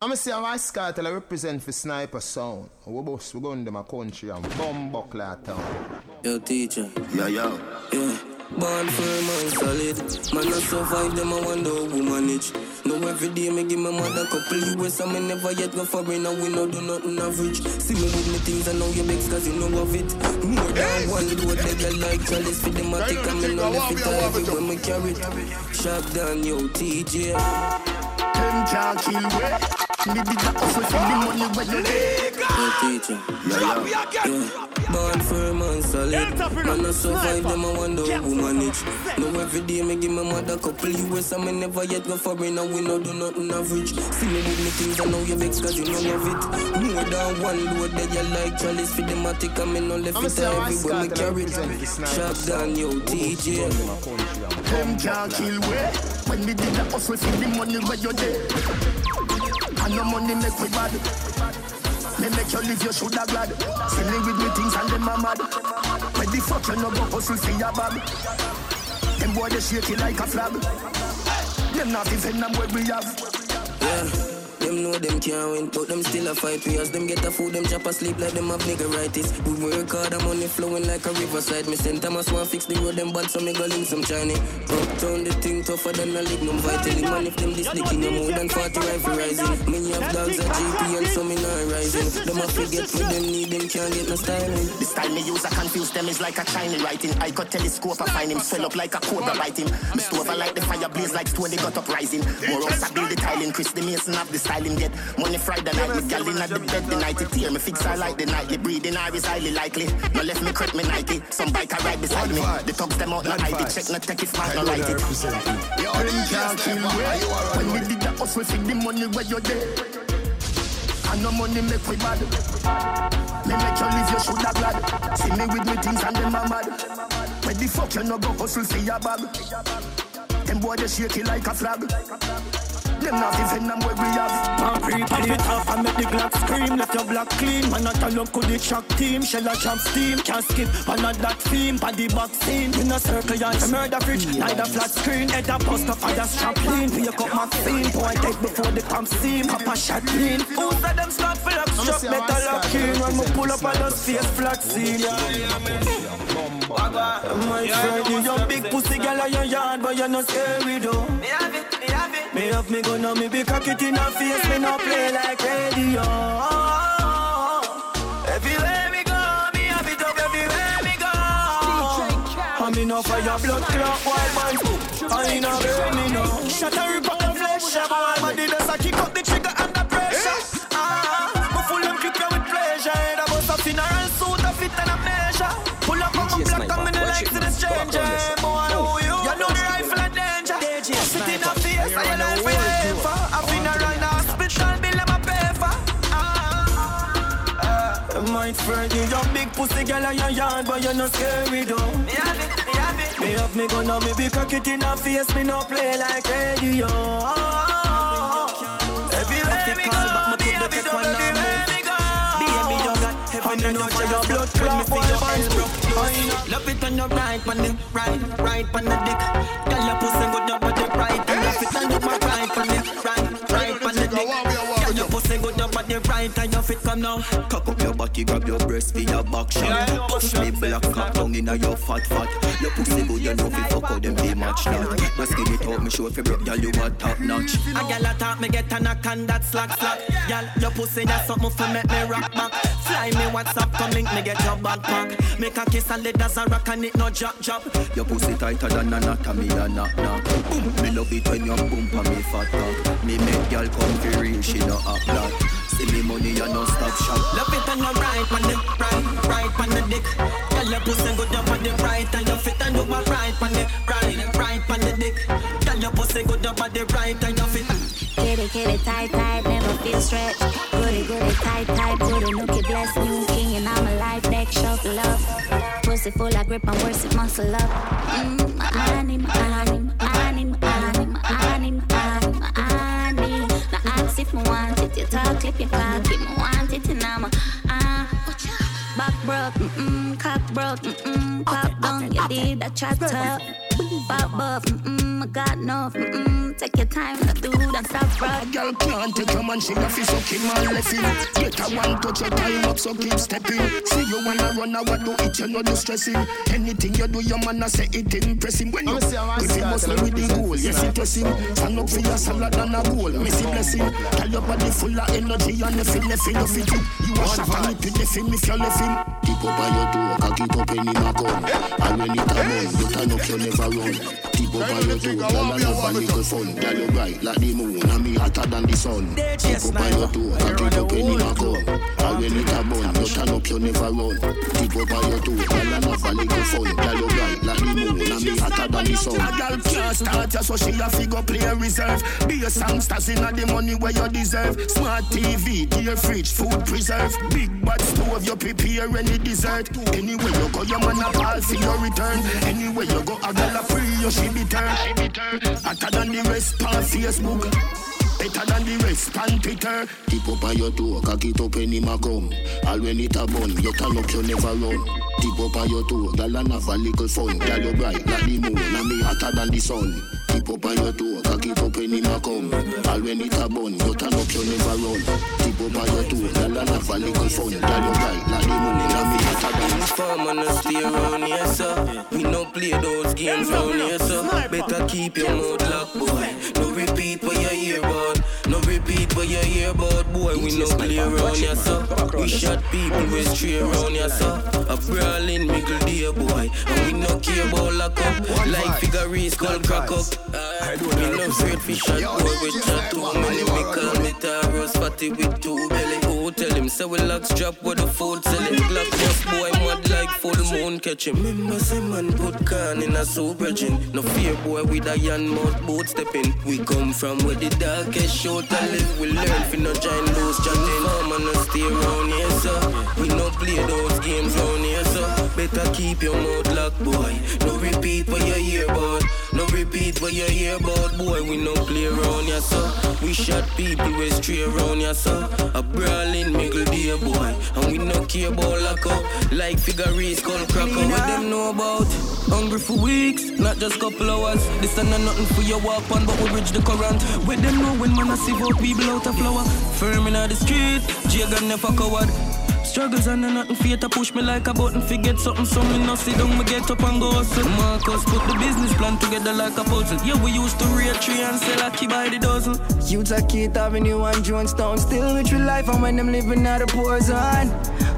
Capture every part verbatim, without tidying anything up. I'm going to see how I scar till I represent for Sniper Sound. We're both going to my country and bomb buckler town. Yo, teacher. Yeah, yeah. Yeah. Born firm and solid. Man, I survive them, I wonder how we manage. No, every day, me give my mother couple U S and me never yet go foreign and we no do nothing average. See me with me things and now you begs cause you know of it. More than yes. one do what they get like chalice for them, I take them and all if it all when me carry it. Sharp down, yo, T J. Them can't kill me. Me be that offer for the money where you live. Yo, teacher. Yeah, yeah. Yeah. Born firm and solid. Man, I survive them, I wonder how we manage. No, every day, me give my mother couple U S and me never yet go foreign and we no do nothing average. See me with me things and now you vex cause you know of it. More than one load that you like chalice for them, I take and me no left it everywhere me carry it. Sharp down, yo, T J. Them can't kill me. When me did that offer for the money where you live. And no money make me bad. Me make you live, you shoulda glad. Selling with me things and them a mad. When the fuck you no go hustle for your bag. Them boy they shake it like a flag. Them not even them where we have. Yeah. Them know them can't win, but them still a fight. We as them get a food, them chop a sleep like them have niggeritis. We work hard, the money flowing like a riverside. Me send them a swan fix the road, them bad, so me go link some Chinese. Up down the thing tougher than a lignum vital. Man, if them this licking, no more than forty rifle rising. Me have dogs at G P and some in a rising. Them a forget what them need, them can't get no styling. The style me use, I confuse them, is like a Chinese writing. I could telescope, I find him, swell up like a cobra biting. Me stove, I like the fire blaze, like stone, they got up rising. Morals, I build the tiling, Chris the mason of the style him get. Money Friday night, me gal in at the bed the night it tear. Me fix her like the nightly, breathing air is highly likely. No left me crack me Nike, some bike I ride beside me. The thugs them out, no I D, check no tech if man no light it. Them can't kill me. When we did the hustle for the money where you there. And no money make we bad. Me make you live, you shoulda glad. See me with me things and them a mad. When the fuck you no go hustle for your bag. Them boy they shake it like a flag. Them not even them where we have. Pump creep on it off and make the Glock scream. Let your block clean. Man not alone could it shock team. Shell a champ steam. Can't skip man not that theme. Body box scene. In a circle and a murder fridge. Neither flat screen. Head a post of fire strap lean. Pick up my scene. Point take before the pump seam. Papa shot lean. Who said them start fill up shop? Metal lock in. When we pull up and us face flat scene. My friend, you your big pussy girl on your yard. But you're not scary though. Me have it, me have it. Me have me. Now me be cocky in her face, me no play like radio. Everywhere we go, me have it up everywhere we go. I me no fire blood clot, wild man. I ain't no burning no. Shut a rip on the flesh, I'm all body does a kick up the trigger under pressure. Ah, me full them click with pleasure. Head about a funeral suit, a fit and a measure. Pull up on my black, I'm in the legs to the stranger. My friend, you your big pussy girl on your yard, but you're not scary though. Me have it, me have it. Me have me go now, me be cocky in her face, me no play like radio. Everywhere me go, me have it up everywhere me go. Baby, you got heaven enough for your blood clot, all vines broke. Love it on your right, on the right, right on the dick. Girl, your pussy good up on the right, and love it on your right, on the right, right on the dick. Your pussy good up at the right and your feet come now. Cock up your body, grab your breast for your back shot. Push me black cock down in your fat fat. Your pussy good, you know fi fuck out them be match that. Just give it up, me show fi broke, y'all you a top notch. A gyal a talk, me get a knock and that slack slack. Y'all, your pussy that's something fi make me rock back. Fly me WhatsApp, come link me get your backpack. Make a kiss and lead as a rock and it no drop drop. Your pussy tighter than a knot and me a knock knock. Me love it when you bump on me fat cock. Me make y'all come fi real shit up. See me money, you no stop shop. Love it on your right, on the right, right on the dick. Tell your pussy good up on the right, and your fit and do my right on the right, right on the dick. Tell your pussy good up on the right, and your fit. Kitty, kitty, tight, tight, never feel stretched. Goody, goody, tight, tight, goody, nookie, bless new king, and I'm a life deck, shuffle up. Pussy full of grip, and worse it muscle up. Mmm, anim, anim, anim, anim, anim, anim, anim. If I want it, you talk, clip your cock. If I want it, and I'm a, ah, back broke, mm-mm, cock broke, mm-mm, pop down, you did a chatter, pop buff, mm-mm. mm, I got enough. Mm-mm. Take your time, no do that stop rock. Girl can't take your man, she got fi sucking man left in. Get a one touch, your time up, so keep stepping. See you wanna run out, do it, you know do stressing. Anything you do, your man a say it impressing. When you, if you must with the goal, yes it is him. Stand up for your salad and a goal, miss him blessing. Tell your body full of energy and nothing, nothing, nothing. You a shot and it with the film if you left him. Keep up on your toe, I keep up any my gun. And when it a run, you turn up, you never run. Keep up on your toe, tell her love and little fun. Tell you bright like the moon, and me hotter than the sun. Keep up on your toe, I keep up any my gun. And when it a run, you turn up, you never run. Keep up on your toe, tell her love and little fun. Tell you bright like the moon, and me hotter than the sun. A girl can't start ya, so she a figure play a reserve. Be a songsters inna the money where you deserve. Smart T V, dear fridge, food preserve. Big bad stove, you prepare any dessert. Anywhere you go, your man a ball for your return. Anywhere you go, a girl a free, you she be turned. Hotter than the rest on Facebook. Better than the rest on Twitter. Keep up on your toe, cock it up any ma come. All when it a bun, you turn up, you never run. Keep up on your toe, girl and have a little fun. Girl you bright like the moon and me hotter than the sun. Keep up on your toe, cock it up any ma come. All when it a bun, you turn up, you never run. Keep up on your toe, girl and have a little fun. Girl you bright like the moon and me hotter than the sun. Farmer no stay round here sir, we no play those games round here sir. Better keep your mouth locked boy, no repeat what you hear about. No repeat what you hear about boy, we no play round here sir. We shot people, we stray round here sir. Rolling mickle dear boy, and we no care about lock up. Like figurines called crack up. I do no straight fish at boy with chat too many. Me call me Taros fatty with two belly. Oh tell him say we locks drop with the food selling. Glock boss boy mad like full moon catch him. Remember say man put can in a soup regin. No fear boy with a yan mouth boat stepping. We come from where the darkest short I live. We learn fi no giant loose chatting. Come and no stay round here sir, we no play those games round here sir. Better keep your mouth locked, boy. No repeat what you hear about. No repeat what you hear about, boy. We no play around ya, sir. We shot people, we stray around ya, sir. A brawling mickle dear boy, and we no care about lock up. Like figurines gone crack up. What them know about? Hungry for weeks, not just couple hours. This and nothing for your walk on, but we bridge the current. With them know when man a sieve out, we blow out a flower. Firm in the street, Jagan never coward. Struggles and nothing fear to push me like a button. Forget something, so me no sit down, me get up and go hustle. Marcus put the business plan together like a puzzle. Yeah, we used to rear tree and sell a key by the dozen. Youths at Keith Avenue and Jonestown still with your life, and when them living out of poison.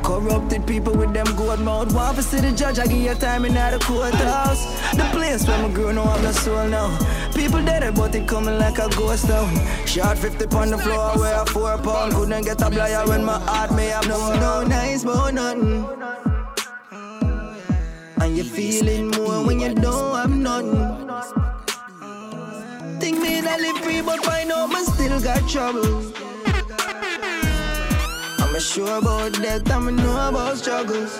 Corrupted people with them gold mouth. Want to see the judge, I give your time in the courthouse. The place where my girl know I'm not soul now. People dead, but they coming like a ghost town. Shot fifty pound the floor, wear a four pound. Couldn't get a blier when my heart may have no, no nice but nothing. And you're feeling more when you don't have nothing. Think me that live free, but find out I still got trouble. I'm sure about death, I'm know about struggles.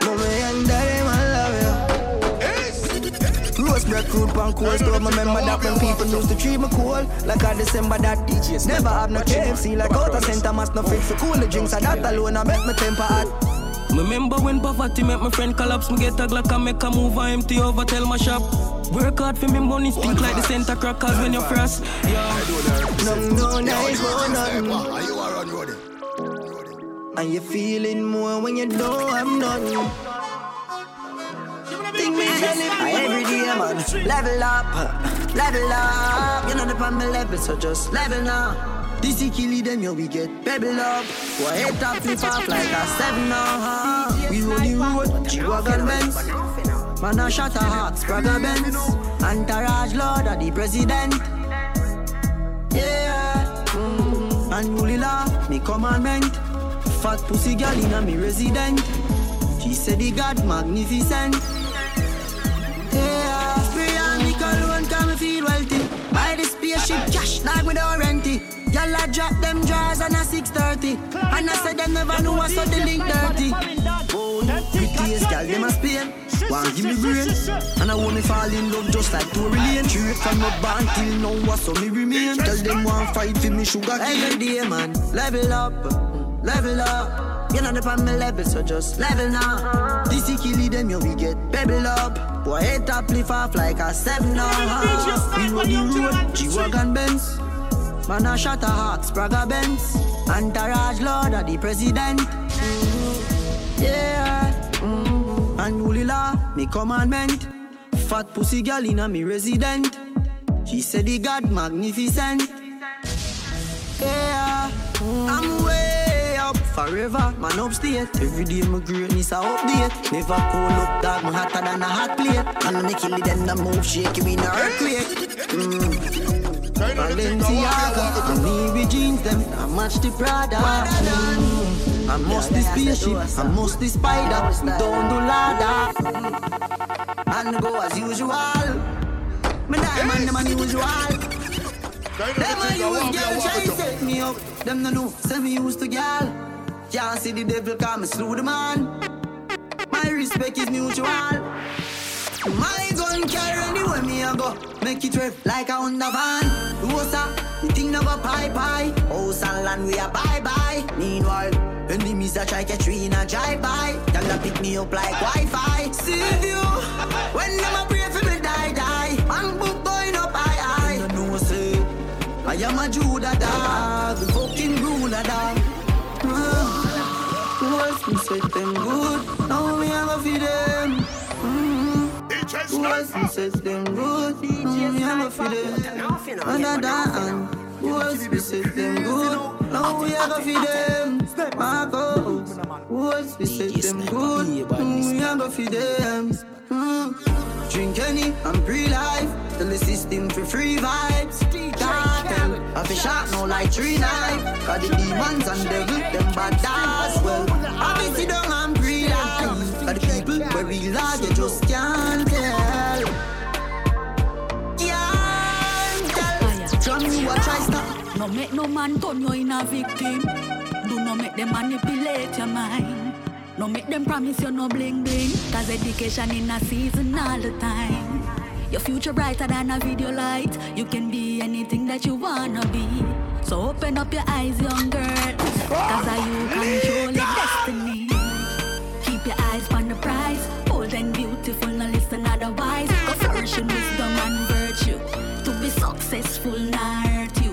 Mommy and daddy, I love you. Roast bread, crude pan, cold stove. Remember that when people used to treat me cool, like a December that D J never have no K F C, like out of center, must no fix for cool the drinks. I that alone, I bet my temper hot. Remember when poverty make my friend collapse. Me get a Glock and make a move and empty over tell my shop. Work hard for me money, stink like the center crack cause when you're frost. Yeah, no, no, nice, no, no. Are you around roadie? And you're feeling more when you don't have nothing. Think me I every day, man. Level up, level up. You're not up on my level, so just level up. This is killing them, yo, we get pebble up. We're head up, flip off like a seven now. We run the road, G-Wagon Benz. Man, I shot a heart, Sprague Benz. Entourage Lord of the President. Yeah, mm-hmm. And Muli laugh, me commandment. Fat pussy girl in a me resident. She said he got magnificent. Yeah, spray on me cologne cause me feel wealthy. Buy the spaceship cash like me don't rent it. Y'all a drop them drawers on a six thirty. And I said them never know what's so the link dirty. Oh, pretty as girl them a Spain. One give me brain. And I wanna fall in love just like Tory Lane. Straight from the bank till now what's so me remain. Tell them one fight for me sugar cane. Every day man, level up. level up. You're not up on my level, so just level now. This is killing them, yo, we get pebble up. Boy, head up, lift off like a seven up. We know the road, G-Wagon Benz. Man, I shot a heart, Sprague Benz. Entourage Lord of the President. Yeah, mm-hmm. And Ulila, me commandment. Fat pussy girl in a me resident. She said he got magnificent. Yeah, mm. I'm way up forever, man upstate. Every day my greatness I update. Never cold up, dog, my hotter than a hot plate. And me kill it and the move shaking me in a earthquake. Mm. Balenciaga, I need with jeans them, I match the Prada. Mm. I must this spaceship, I must this spider. We don't do ladder. Mm. And go as usual. My diamond, them unusual. Them unused girl try to set me up. Them no know, send me used to girl. Can't see the devil come, slew the man. My respect is mutual. My gun carry anywhere me a go. Make it rev like a Honda van. Rosa, the thing never pie-pie. House and land we a bye-bye. Meanwhile, enemies a try catch we in a drive-by. Them that pick me up like Wi-Fi. See you, when them a pray for me die-die. I'm book going up high, high. I know say I am a Judah dog, the fucking ruler dog. What's me said them good? Now we have a feed them. What's me said them good? Now we have a feed them. Another hand. What's me said them good? Now we have a feed them. Marco. What's me said them good? Now we have a feed them. Drink any and pre-life. Tell the system for free vibes. I fish out no like tree life. Cause the demons and devil, them badass. Well, I be sit down and pre-life. Cause the people where we love, you just can't tell. Can't tell. John, you a try stop. No make no man turn you in a victim. Do not make them manipulate your mind. No make them promise you no bling bling. Cause education in a season all the time. Your future brighter than a video light. You can be anything that you wanna be. So open up your eyes, young girl. Cause I you control your destiny. Keep your eyes on the prize. Bold and beautiful, no listen otherwise. Go flourish in wisdom and virtue. To be successful, not hurt you.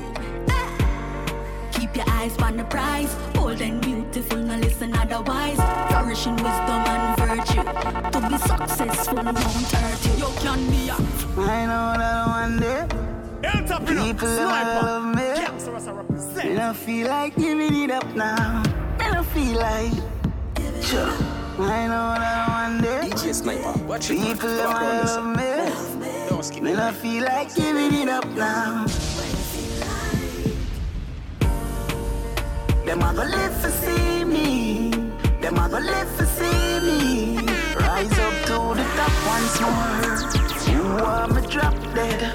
Keep your eyes on the prize. Bold and beautiful, no listen otherwise. Flourishing wisdom and virtue. To be successful, won't hurt you. You can be up. I know that one day people love me. I don't feel like giving it up now. I don't feel like. Sure. I know that one day D J Sniper, watch it. People love me. I don't feel like giving it up now. Them a go live for see me. Them a go live for see me. Rise up to the top once more. You are me drop dead.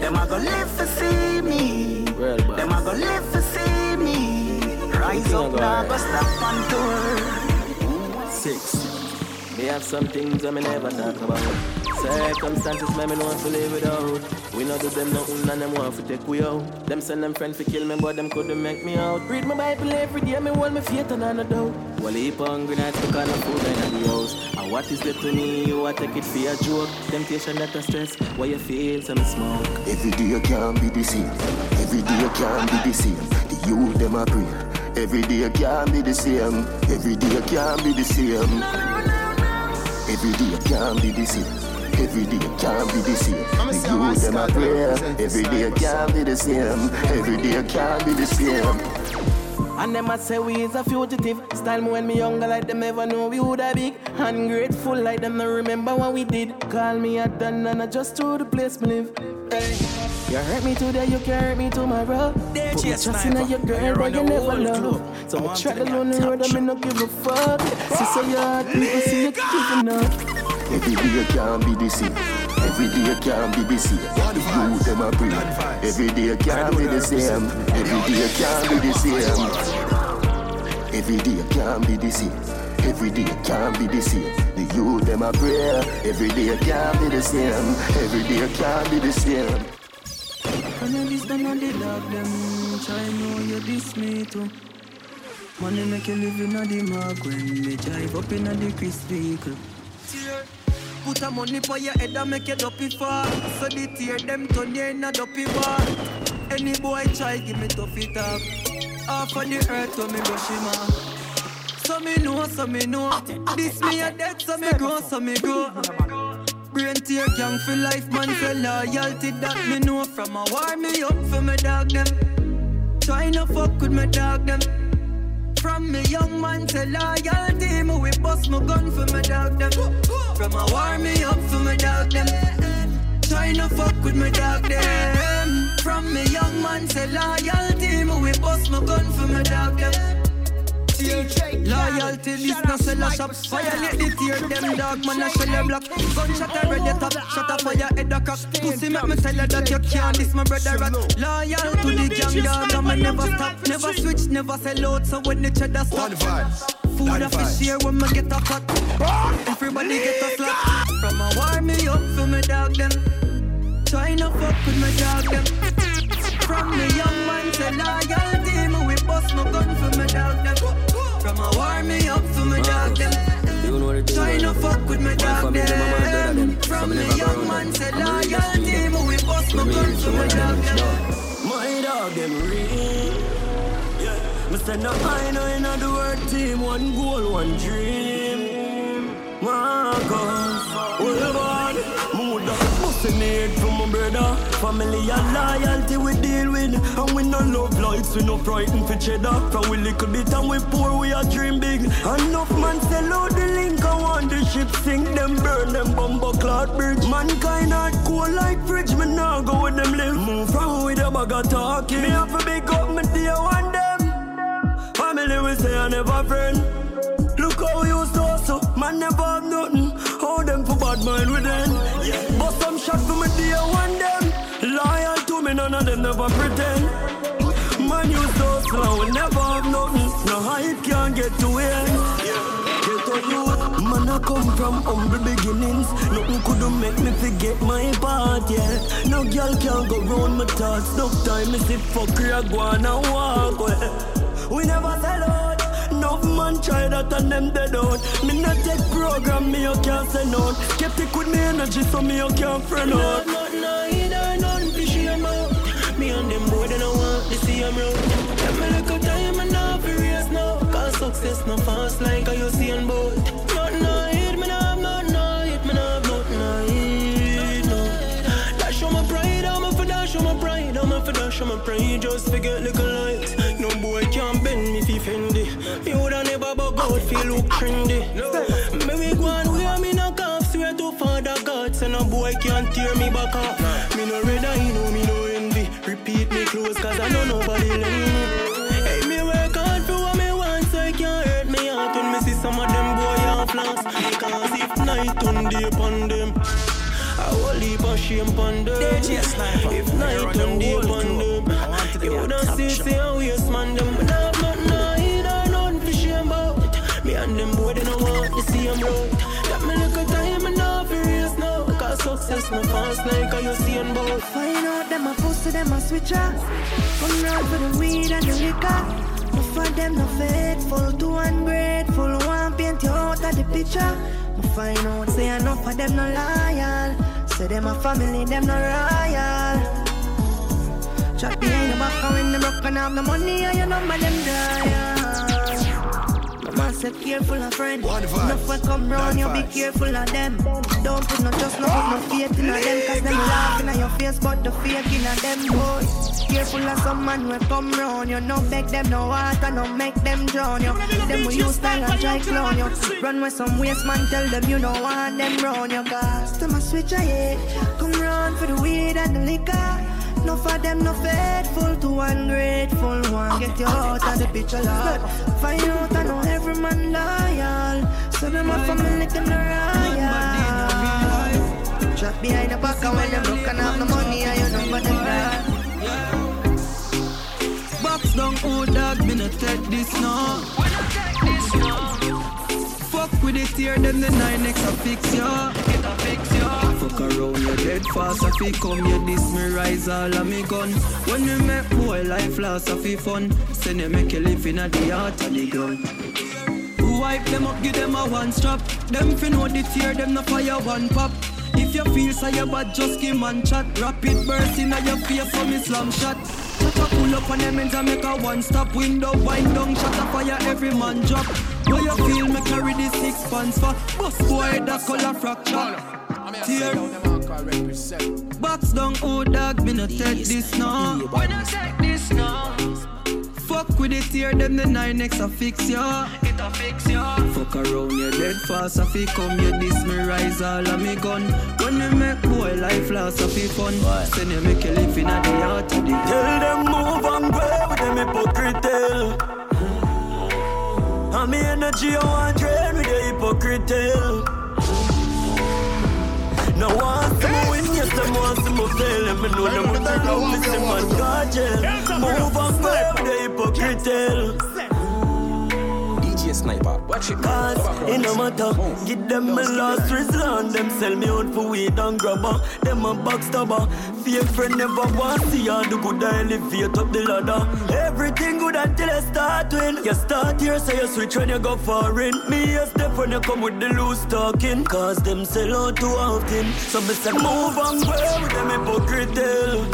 Them a go live for see me. Them a go live for see me. Rise up now, go stop on tour. Six. We have some things that me never talk about. Circumstances, man, me want to live without. We know do them nothing and them want to take we out. Them send them friends to kill me, but them couldn't make me out. Read my Bible every day, me hold my faith and I no doubt. Well, heap hungry nights, we can't afford in the house. And what is the to me, you a take it for a joke. Temptation that a stress, why you feel some smoke. Every day you can't be the same. Every day you can't be the same. The youth, them a pray. Every day you can't be the same. Every day you can't be the same. Every day you can't be the same. Every day can't be the same. The youth them a prayer. Every day can't be the same. Every day can't be the same. And them a say we is a fugitive. Style when me younger like them ever know we woulda big. Ungrateful like them no remember what we did. Call me a done and I just to the place me live. Hey. You hurt me today, you can hurt me tomorrow. Put your trust in your girl, but you never know. So I travel on the road and me no give a fuck. See so hard, people see you giving up. Every day you can't be the same. Every day you can't be the same. You them a breathe. Every day you can't be the same. Every day you can't be the same. Every day you can't be the same. Every day you can't be the same. The you them a prayer. Every day you can't be the same. Every day you can't be the same. I know this, I know they love them. Try know you diss me too. Money make you live in a the mark when me drive up in a the crisp vehicle. Put a money for your head and make you dopey fall. So the tear them turn you in a dopey ball. Any boy try give me toughy talk. Half of the earth when me Hiroshima. So me know, so me know. This me a dead, so me grow, so me grow. Brain tear gang for life, man, for loyalty that me know. From a war me up for me dog them. Try no fuck with me dog them. From me young man to loyalty, me we bust my gun for me dog them. From a war me up for me dog them. Try no fuck with me dog them. From me young man to loyalty, me we bust my gun for me dog them. Loyalty, this no sell a shop. Violate the tear, them dog man a shell a block. Gunshot a red a top, shot a fire head a cock. Pussy make me tell you that you can't diss my brother rat. Loyal to the gang dog, and me never stop. Never switch, never sell out, so when the cheddar stop. Food a fish here when me get a cut. Everybody get a slap. From a war me up for me dog them. Try no fuck with me dog them. From me young man to loyalty, me we bust my gun for me dog them. From a war me up for my dog them. Try no fuck with my dog them. From a young man said loyalty, we bust my gun for my dog them. My dog them real. Yeah. Me said no I know in the word team. One goal, one dream. Marcus, we live on. Mood up, bustin' it from my brother. Family and loyalty we deal with. And we no love lights, we no frightened for cheddar. From we little bit and we poor, we a dream big. Enough man sell out the link. I want the ship sink, them burn, them bumper cloud bridge. Mankind hard cool like fridge, me now go with them live. Move from with a bag of talking. Me have a big up, me dear one them. Family we say I never friend. Look how you so, so, man never have nothing. How them for bad mind with them. Yeah. But some shot for me dear one them. Loyal to me, none of them never pretend. Man, you so slow, never have nothing. No hype can't get to end. Get on you, man, I come from humble beginnings. Nothing could make me forget my part, yeah. No girl can't go round my thoughts. No time, me sit for crack, go on and walk, well. We never sell out. No man try that and them dead out. Me not take program, me you can't send out. Skeptic with me energy, so me you can't friend out. No, no, no, you don't know if she am out. Me and them boy, they don't want to see I'm road. Let me look at time and now for real now. Cause success no fast like I you see on board. No, no, hit me now, no, no, hit me now, no, no, hit no. Dash on my pride, I'm up for dash on my pride. I'm up for dash on my pride, just forget little lights. No boy can't bend me if he fendi. Me woulda never bug out if he look trendy. Me we go and wear me no calf, swear to Father God. So no boy can't tear me back off. Me no red eye, you know me no envy. Repeat me close cause I know nobody lend me. Hey, me work hard for what me want so you can't hurt me heart. When me see some of them boy and floss. Cause if night on day upon them, I will leave a shame upon them. If night on day upon them, you woulda see see how you man them. But I have nothing I hate, I know nothing for shame about. Me and them boy they don't want to see them road. Got me look at time and now for reals now. Cause success no fast like I you see them both. Find out them a pussy, them a switcher. Come round for the weed and the liquor. But for them no faithful, too ungrateful. One paint you out of the picture. But find out say enough of them no loyal. Say them a family, them no royal. Trap behind the back and when them rock and have the money and your number them die. My man said careful of friend. Enough will come round, you be careful of them. Don't put no trust, no put no faith in them. Cause them laughing at your face but the fake in them boys. Careful of some man will come round. You no beg them no water, no make them drown. You them will use style and try clown you. Run with some waste man, tell them you no want them round. You cause to my switch I hate. Come round for the weed and the liquor. No for them, no faithful, too ungrateful. One get you out of the picture, Lord. Find out I know every man loyal. So them my family, them the royal. Trap behind the back and when them look and have the money and you know what them got. Box down, old dog, me no take this now. Fuck with it here, then the nine X a fix ya. It a fix ya. For walk around, you dead fast. If you come, you diss me, rise all of me gun. When you make boy life last, if you fun, send you make you live in the heart of the gun. Wipe them up, give them a one strap. Them fin know the tear, them no fire one pop. If you feel so your bad, just give man chat. Rapid burst in your face from Islam shot. Shut pull up on them ends and make a one stop. Window wind down, shut a fire, every man drop. How you feel, me carry the six pants for bus boy, that color fracture. Tear box down, oh dog, me no take this now. We no take this now. Fuck with it here, them the nine X a fix ya. It a fix ya. Fuck around, you dead fast. If you come, you diss me, rise all of me gun. When you make boy life last, if you fun, then you make you live in a day out of the day. Tell them move and play with them hypocrite tale. And me energy I want drain with the hypocrite tale. Now once them win, yes them once them fail. Let me know them with the love, miss them on God jail. Move and play with the hypocrite tale. D J Sniper, watch it. Cause it no matter, give them a last resort. Them sell me out for weed and grubber. Them a backstabber. Fear friend never wants to see ya. Do good I elevate up the ladder. Everything good until I start win. You start here, so you switch when you go foreign. Me a step when you come with the loose talking. Cause them sell out too often. So me say move and play with them hypocrite tale.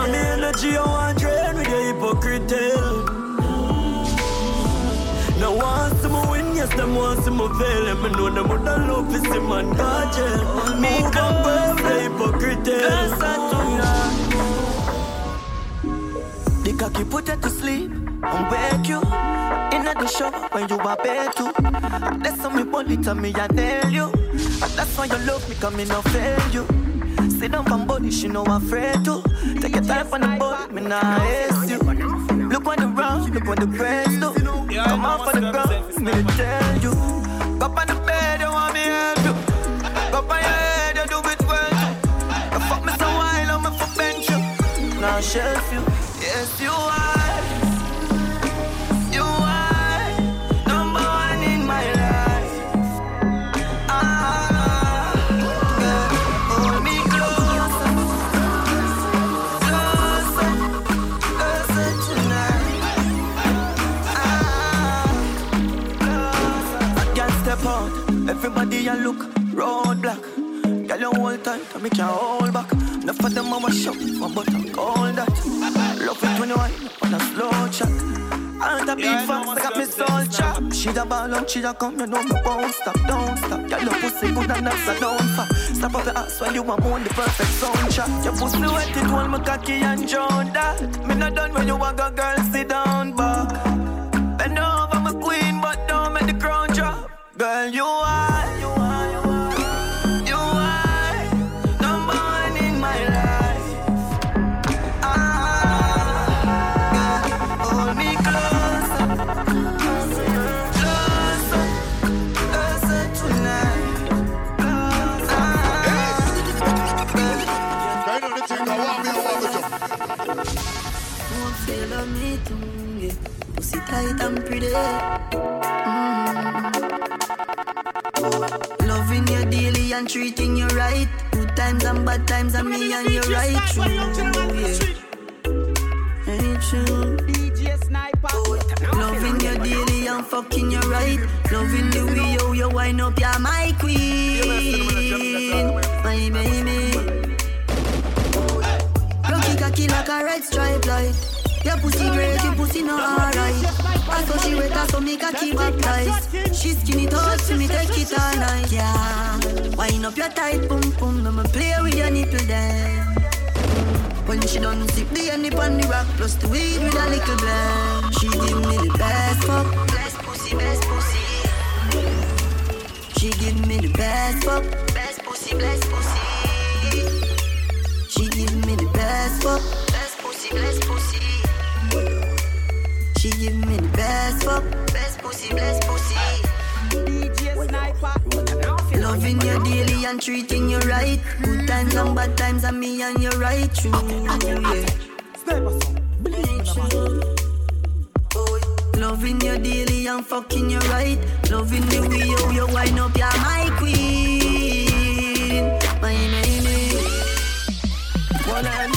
And the energy I want drain with the hypocrite tale. Now once I'm a win, yes, them once I'm a fail. Let me know them what I love is in my God, yeah. Me come back, play hypocrite. The cocky put you to sleep and wake you. In the shower when you are bed too. That's how me bully to me, I nail you. That's why you love me, come me no fail you. Sit down from body, she no afraid to. Take your time from the body, me nah ask you. Look on the round, look on the press do. Yeah, come out for the ground, me tell you. Go on the bed, you want me help you. Go on your head, you do it well. You fuck me so wild, I'm a fuck bench you. Now I'll shelf you. Yes, you are. You are number one in my life. Ah, girl, hold me closer. Closer, closer tonight. Out. Everybody I look road black. Girl you hold tight, I make you hold back. Enough for them I wash up, my butter cold that. Love it when you wine on a slow track. And a big fast, I got me soul chop. She da ball out, she da come, you know me won't stop, don't stop. Girl your pussy good and that's a down fat. Stop up your ass while you are on the perfect soundtrack. Your pussy wet it while me cocky and drown that. Me not done when you want go girl, sit down back. Bend over my queen, but don't make the crown drop. Girl, you are, you are, you are, you are number one in my life. Ah, girl, hold me closer, closer, closer tonight. Closer, girl, thing I want me, I want me to. Don't fail on me too, yeah. Pussy tight and pretty. Loving you daily and treating you right. Good times and bad times and me and you right. True, yeah. Ain't true. D J Sniper. Loving you daily and fucking you right. Loving the way how you wind up, you're my queen. My baby. Lucky cocky like a red stripe light. Your pussy great, your pussy no alright. I saw she wet, I saw me cocky baptized. She skinny touch, she me take it all night. Yeah, wind up your tight pum pum. Let me play with your nipple then. When she done sip the honey on the rock, plus the weed with a little blend. She give me the best fuck, best pussy, best pussy. She give me the best fuck, best pussy, best pussy. She give me the best fuck, best pussy, best pussy. She give me the best fuck, best pussy, best pussy. D J Sniper. Loving you daily and treating you right. Good times and bad times and me and you right. True, yeah. Loving you daily and fucking you right. Loving the way you wind up, you're my queen. my baby. One hand,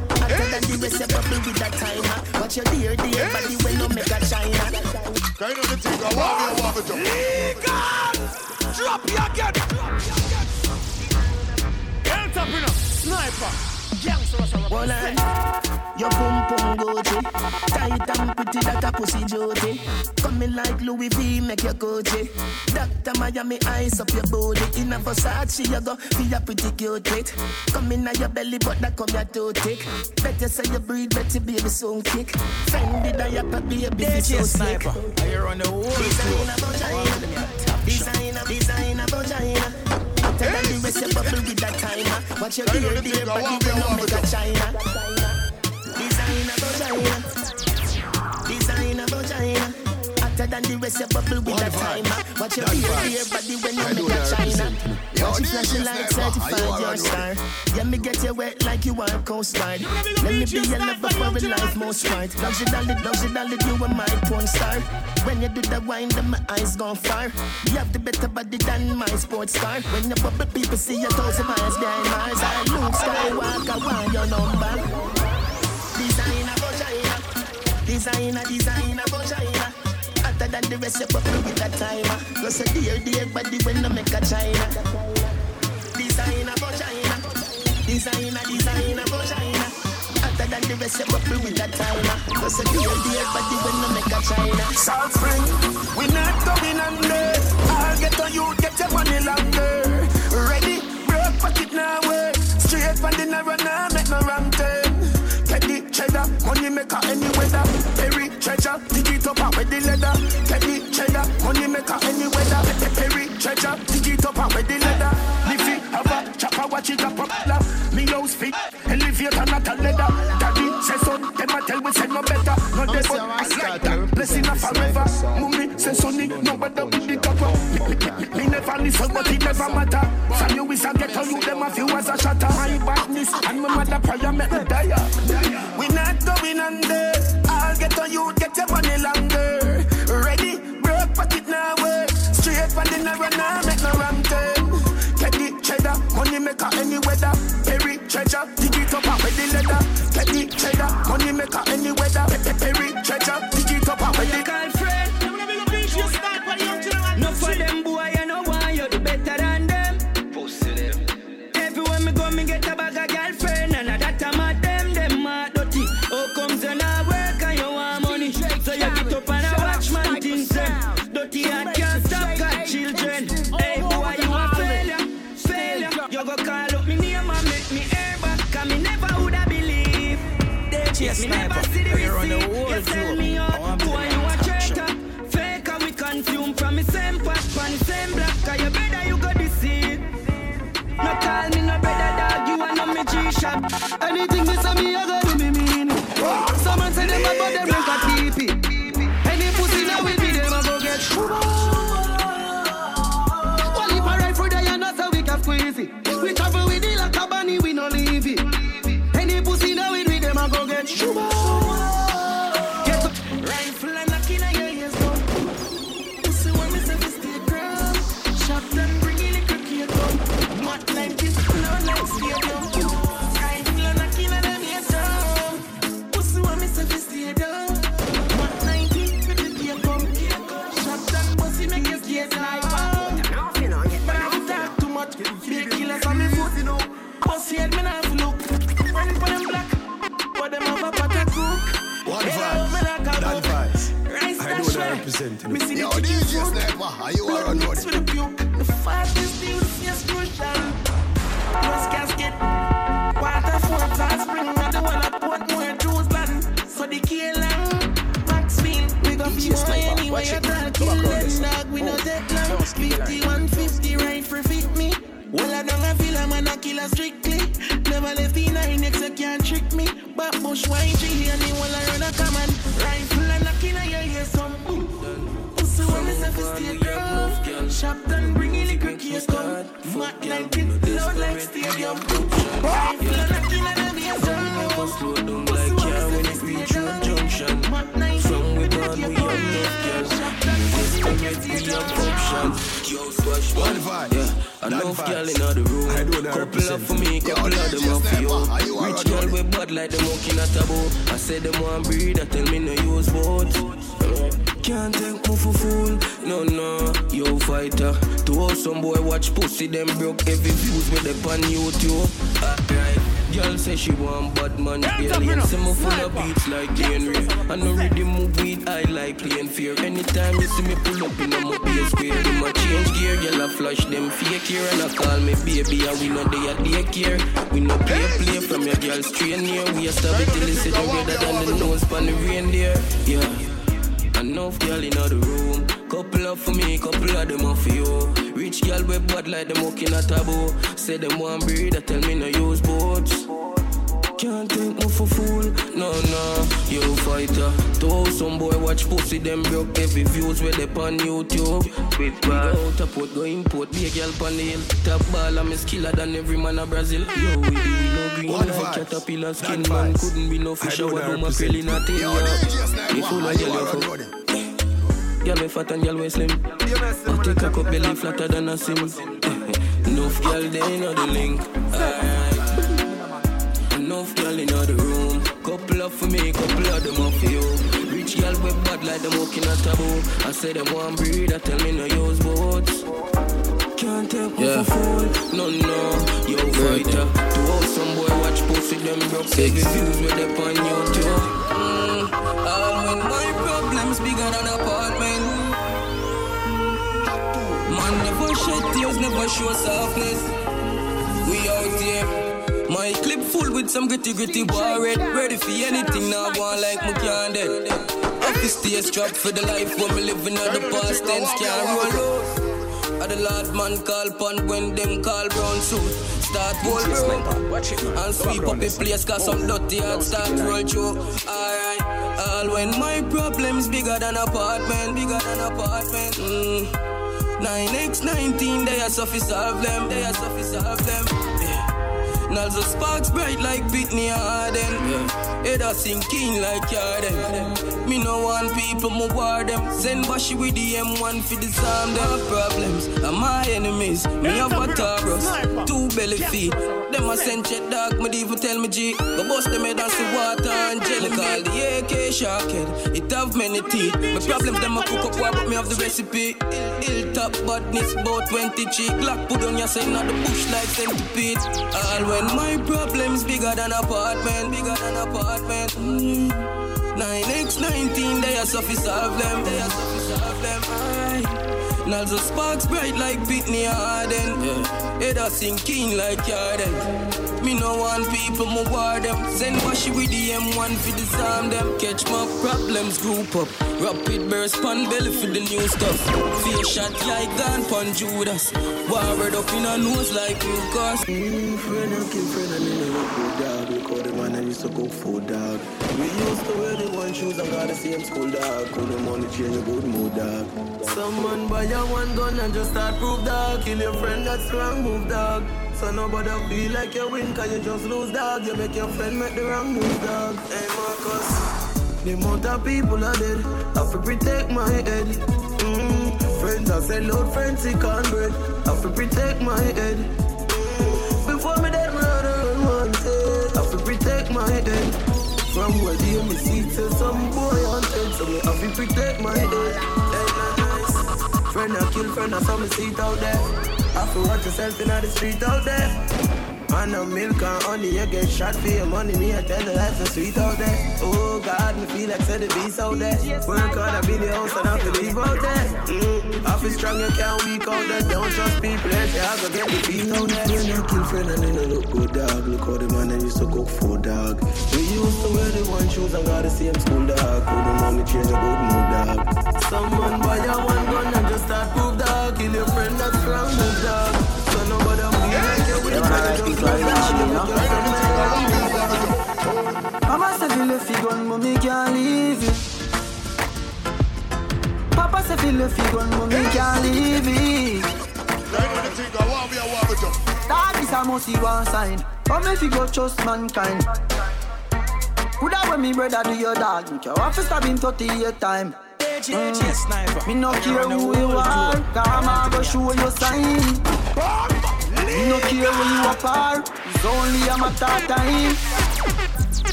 Than the rest of bubble with that timer. But your dear, dear body when you make a China. Kind of the thing I want you to walk it up. Legal! Drop your gun! Drop your gun! Hands up in a sniper! One hand, your pum pum goatee. Tight and pretty that a pussy jolty. Coming like Louis V make your goatee. Doctor Miami eyes up your body. In a Versace you go feel a pretty cute. Coming out your belly but that come your toe tick. Better say you breathe, better baby soon kick. Fendi diaper baby so sick. I hear on the wall. Designer vagina, designer, designer vagina. Tell them the rest of bubble with that timer. Watch your dear, dear body when you make a China. Designer vagina, designer vagina. Hotter than the rest of bubble with that timer. Watch your dear, dear body when you make a China. Watch you flashing like certified your star. Yeah, me get you wet like you are coast guard. Let me be your lover for a life most right. Love you dolly, love you dolly, you are my porn star. When you do the wine, then my eyes gone far. You have the better body than my sports car. When you bubble, people see a thousand miles behind Mars. I Luke Skywalker, want your number. Designer vagina, designer, designer vagina. Than the rest of people with that timer. Cause a dear, dear body when I make a China. Designer for China, designer, designer for China. Other than the rest of people with that timer. Cause a dear, dear body when I make a China. South Spring, we not going under. I'll get on you, get your money longer. Ready, broke pocket now way. Straight from the narrow now, make no wrong turn. Get the cheddar, money maker any weather. Perry treasure, dig it up and wear the leather. Teddy cheddar, money maker any weather. Perry treasure, dig it up and wear the leather. Leafy, have a chopper, watch it up, popular. Me house fit, elevator, not a leather. Daddy say son, them a tell we say no better. No devil, I like that, blessing a forever. Mummy say sonny, no better with the copper. Me never listen, but it never matter. Some you is a ghetto, you them a few as a shatter. My badness and my mother prayer make me die. We not going under. I'll get on you, get your money longer. Ready, broke pocket now way. Straight from the narrow now, make no wrong turn. Get the cheddar, money maker any weather. Perry treasure, dig it up and wear the leather. Get the cheddar, money maker any weather. Perry treasure, dig it up and wear the leather. Not for them boy, I know why you're better than them. Everywhere me go, me get a bag of girlfriend, and I that I'm at them, them are dirty. Oh, comes and I work and you want money, so you get up and I watch my things them. Dirty and can't stop got children. Hey boy, you a failure, failure. You go call up me name and make me air back, 'cause me never woulda believe. Me never see the receipt. You sell me out, boy, you a traitor. Consume from the same pot, from the same block. 'Cause you better you go deceive. No call me no better dog, you are no me G-shop. Anything this a me, I go do me mean. Someone say them a go, them a go teepee. Any pussy now with me, them a go get shoo. Well, if I ride through there, you know so we can squeeze it. We travel with it like a bunny, we no leave it. Any pussy now with me, them a go get shoo. Get up, rifle and knock in your ears. Me see the D J Sniper, are you are on the puke? The fastest thing is crucial. Plus casket, water for fast spring. I don't wanna put more juice button. So the kill and max mean. We got people anyway, I don't kill them dog. We no take long. fifty, one fifty, right for fit me. Well, I don't feel I'm gonna kill her strictly. Never left in her, next you can't trick me. back bush, why ain't you here? They wanna run a command. Rifle and a killer, yeah, yeah, some boo. Pussy when it's a fist, girl. Shop done, bring in the cricket, come. Mac nineteen, loud like stadium. Rifle and a killer, yeah, yeah, some boo. Pussy when it's a fist, girl. Mac nineteen, with the cricket, come. Shop done, bring in the cricket, come. Yo, swash, one vibe, yeah. Enough girl in the room, couple up for me, couple yo, of them up for you. you Rich girl with bad like them walking at a boat. I said them want breed, I tell me no use boat. Can't take me for fool, no no, yo fighter. To all some boy watch pussy, them broke every views with them on YouTube. Alright, girl say she want bad man alien. Some me full of beats like Henry. I know ready move with I like playing fear. Anytime you see me pull up in a mobile square, you might change gear, girl I flush them fake. And I call me baby and we know they are daycare. We no play play from your girl straight near. We are starving till it's sitting redder than the nose pan the reindeer. Yeah, enough girl in the room. Couple up for me, couple of them off for you. Rich girl with bad like them walking at a bow. Say them want breed, I tell me no use boats. Can't take me for fool, no, no, yo fighter. Though some boy watch pussy, them broke every views where they pan YouTube. With bad. Go out a port, go import, be a girl pan the hill. Top ball, I'm a skiller than every man of Brazil. Yo, we do no green one like caterpillar skin, that man. Vibes. Couldn't be no fish, I would do my pelly nothing. Me full of yellow food. Y'all way fat and y'all way slim. I take a cup belly flatter than a sim. Enough y'all, they know the link. Alright. Enough girl in the room. Couple up for me, couple of them up for you. Rich girl with bad like them walking at a boat. I say them want breed, I tell me no use boats. Can't take me yeah. for fool, no no, yo fighter. To all some boy watch pussy them broke. Six views with them on YouTube. Mm, all when my problems bigger than apartment. Man never shed tears, never show softness. We out here. My clip full with some gritty gritty bar red. Ready for anything now, one like me can't dead. Up the stairs trapped for the life when me living out the past tense can't roll out. At the last man call pun when them call brown suit. Start roll bro and sweep up the place cause some dirty and start roll through. Alright, all when my problems bigger than apartment, bigger than apartment. Mm. nine by nineteen, they are suffice solve them, they are suffice solve them. Also sparks bright like Whitney Harden. Yeah. It a sinking like Yarden. Me no want people, me war them. Send Bashi with the M one for disarm them. Problems are my enemies. Me have a Taurus, two belly feet. Them a send check dark, me even tell me G. Go bust them head and see water and jelly. Call the A K shockhead, it have many teeth. My problems them a cook up war, but me have the recipe. Ill top badness, bout twenty cheek. Glock put on your send out the bush like centipede. All when my problems bigger than apartment, bigger than apartment. Mm. nine by nineteen, they are suffice solve them, they are suffice solve them. Aye. And also sparks bright like Whitney Harden. Yeah. It a sinking like Yarden. Me no want people, me war them. Send Bashi with the M one for disarm them. Catch my problems, group up. Rapid burst, pan belly for the new stuff. Fear shot like gun, pan Judas. Warred up in a nose like Lucas. Mm, friend, I keep friend, I mean, I look good dog. We call the man I used to go for dog. We used to wear the one shoes and got the same school dog. Call them on the change a good mood dog. Someone buy a one gun and just start proof dog. Kill your friend, that's wrong move dog. So nobody feel like you win cause you just lose dog. You make your friend make the wrong move dog. Hey Marcus. The amount of people are dead, have to protect my head. Mm-hmm. Friends are sell out fancy cornbread, have to protect my head. Mm-hmm. Before me dead, my other one said, have to protect my head. From where do you see to some boy on head, so me have to protect my head. Hey, friend I kill, friend I saw me seat out there. Have to watch yourself in the street out there. Man of milk and honey, you get shot for your money. Me, I tell the life's so sweet out there. Oh God, me feel like said the beast out there. Work hard, I be the house and I have to leave out there. Mm. I feel strong, you can't weak out there. Don't trust people, you have to get the beat out there. When I kill friend and then I look good dog. Look how the man I used to cook for dog. We used to wear the one shoes and got the same school dog. Could the mommy change a good mood dog. Someone buy a one gun and just start proof dog. Kill your friend that's from the dog. So nobody will be like you. I'm feel if you gone, mommy can't leave it. Like the thing I want, we are walking to. That is a must see one sign. Come if you go trust mankind. Could I when me brother do your dog? Me care what you stab him thirty-eight time. D J mm. Sniper. Me no care who you are. Karma go show your sign. Me no care who you are. It's only a matter of time.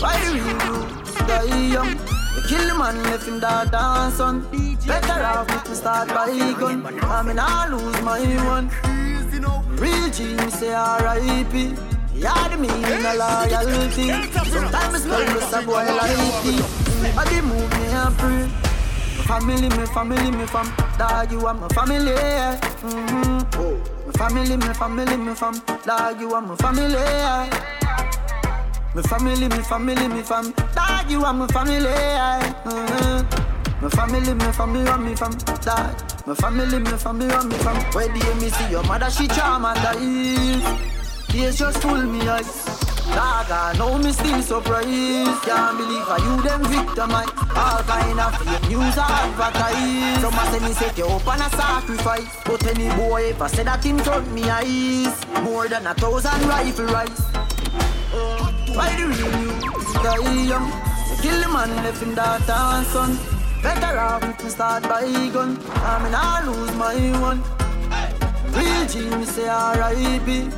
Why do you die young? You kill the man left him that dance son. Better off if me start by gun. I mean I lose my one. Real G me say R I P. Yeah, the mean a loyalty. Sometimes I spell just a boy like I dey move me and pray. Family, me family, me fam. Dog, you are my family. Mm-hmm. Oh. My family, me family, me fam. Dog, you are my family. My family, me family, me fam. Dog, you are my family. Mm-hmm. My family, me family, me fam. Dog, my family, me family, me fam. Where do you see your mother? She charm and die. They just fool me eyes. Dog, I know me still surprised. Can't believe how you them victimize. All kind of fake news are advertised. Some say me set you up on a sacrifice. But any boy ever said that him told me eyes. More than a thousand rifle rights. Why do you die young? You kill the man left in daughter and son. Better off if me start by gun. I mean I lose my one. Real G me say R I P.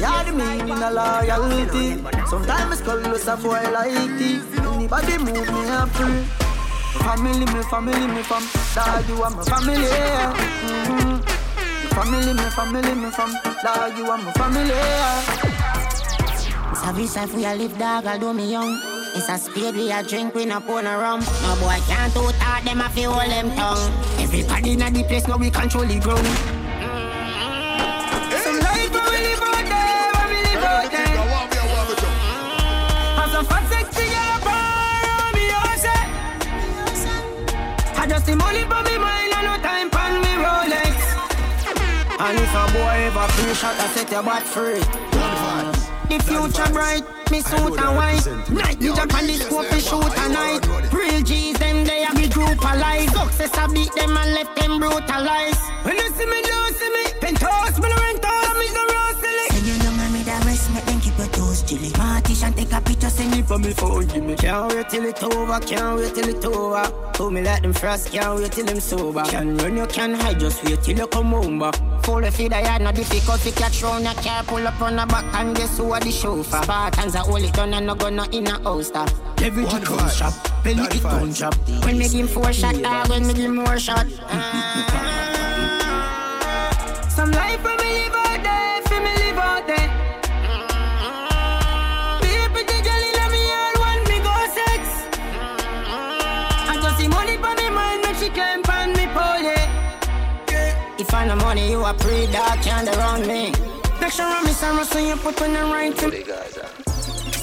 Yeah, the meaning of loyalty. Sometimes colors a boy like this. Anybody move me and free. Family, me family, me fam. Dog, you are my family. Mm-hmm. Family, me family, me fam. Dog, you are my family. It's a vision for your live, dog, although me young. It's a spade we a drink, we no pour no rum. No boy can't out hard, them a fi hold them tongue. Everybody in the place, now we control the ground. Just the money for me mine and no time for me Rolex. And if a boy ever free shot, I set your bat free. The future bright, me suit and white. Night me jump on the scope and shoot a night. Real G's them they a big group of lies. Success I beat them and left them brutalized. When you see me, don't see me. Penthouse, me no rent out, me no rose silly. Say you know my me that rest, make them keep your toes chilly. Partition take a picture, send me for me phone, give me. Can't wait till it's over, can't wait till it's over. Hold me like them frost, can't wait till them sober. Can run, you can hide, just wait till you come home back. Full of feed, I had no difficult to catch round. I can't pull up on the back and guess who are the chauffeur. Spartans are all it done and no gonna in a holster. Every chick on shop, belly it on shop. When me give him four shot, I when me give him more shot. Some life for me live out there, for me live out there. If I no money, you a pretty dark and around me. Make sure I'm missing, so you put on the right to the guys.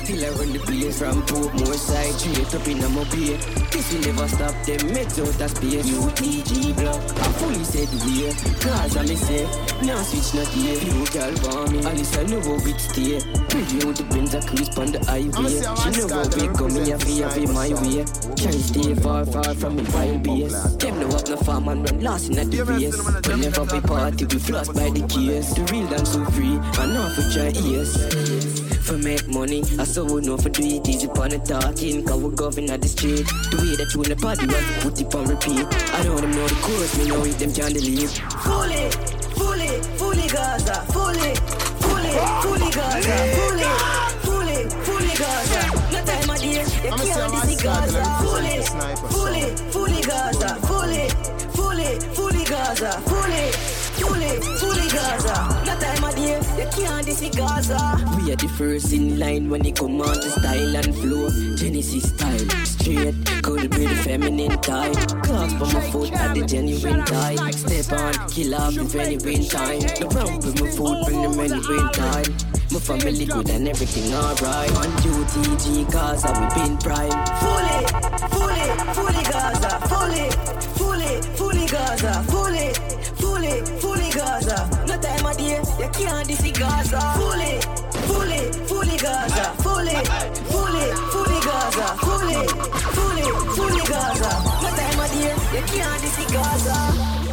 Still I run the place from Port more side, straight up in a mobile. This will never stop them, meds out of space. U T G block, I fully said we're. Cause I may say, now switch not here. You tell for me, Alice I know how it stay. Pretty out the Benz a crisp on the highway. She know how we come here, we have it my way. Try to stay far, far from the wild base. Them know up no farm and run lost in a device. Whenever we party, we floss by the case. The real damn so free, and now for try ears. For make money, I saw no for do it easy upon the talking. Cause we're going at the street. The way that you in the party, want to put it on repeat. I don't them know the course, me know if them can't leave. Fully, fully, fully Gaza. Fully, fully, fully Gaza. Fully, fully, fully Gaza. No time of day, they can't visit Gaza. Fully, fully, fully Gaza. Fully, fully, fully Gaza. Fully, fully, fully Gaza. No time of day, they can't visit Gaza. We are the first in line when it come out to style and flow. Genesis style, straight, could be the feminine type. Clocks for my foot at the genuine time. Step on, kill off the very win time. The round with my foot, bring the many win time. My family good and everything alright. On U T G Gaza, we been prime. Fully, fully, fully Gaza. Fully, fully, fully Gaza. Fully, fully, fully Gaza. No time of day, you can't see Gaza. Fully, fully, fully Gaza. Fully, fully, fully Gaza. Fully, fully, fully Gaza. No time of day, you can't see Gaza.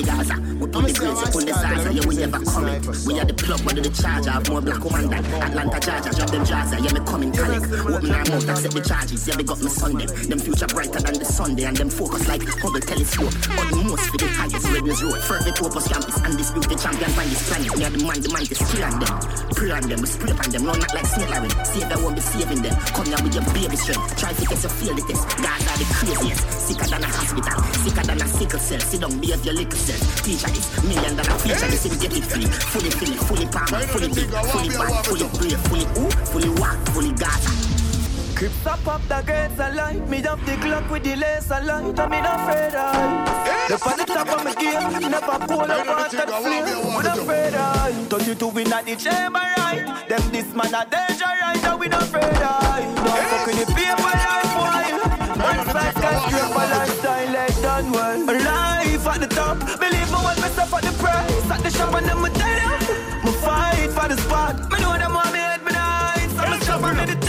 the Gaza. We put the place upon the size of you, we never come it. We are the plug, one of the charger, have more black woman than Atlanta Georgia. Drop them jars, yeah, me coming panic. Open our mouth, accept the charges, yeah, they got me Sunday. Them future brighter than the Sunday, and them focus like Hubble telescope. But most for the highest redness road. Fervent Opus campus, undisputed champion by this planet. We are the man, the man, the spray on them. Pray on them, we spray on them, no not like slavery. Save that won't be saving them. Come now with your baby strength. Try to get your feel the test. Guys are the craziest. Sicker than a hospital, sicker than a sickle cell. Sit down, be of your little cell. Teacher is million dollar feature. This is get it free. Fully finished, fully powered, fully big, fully bad, fully brave, fully who, fully walk, fully Gaza. Stop up the gates and light me up the clock with the laser light. I'm in a fade eye. The funny top of my gear, never pull up on that flip. With a fade eye. Don't you two win at the chamber right? Them this man a danger right? I'm in a fade eye. Don't fuck with the people like wine. One side can't drink for lifestyle like that one. Life at the top, believe me when myself at the price. At the shop and them a tell you. Me fight for the spot. Me know them want me at midnight. So me shop and me the tell you.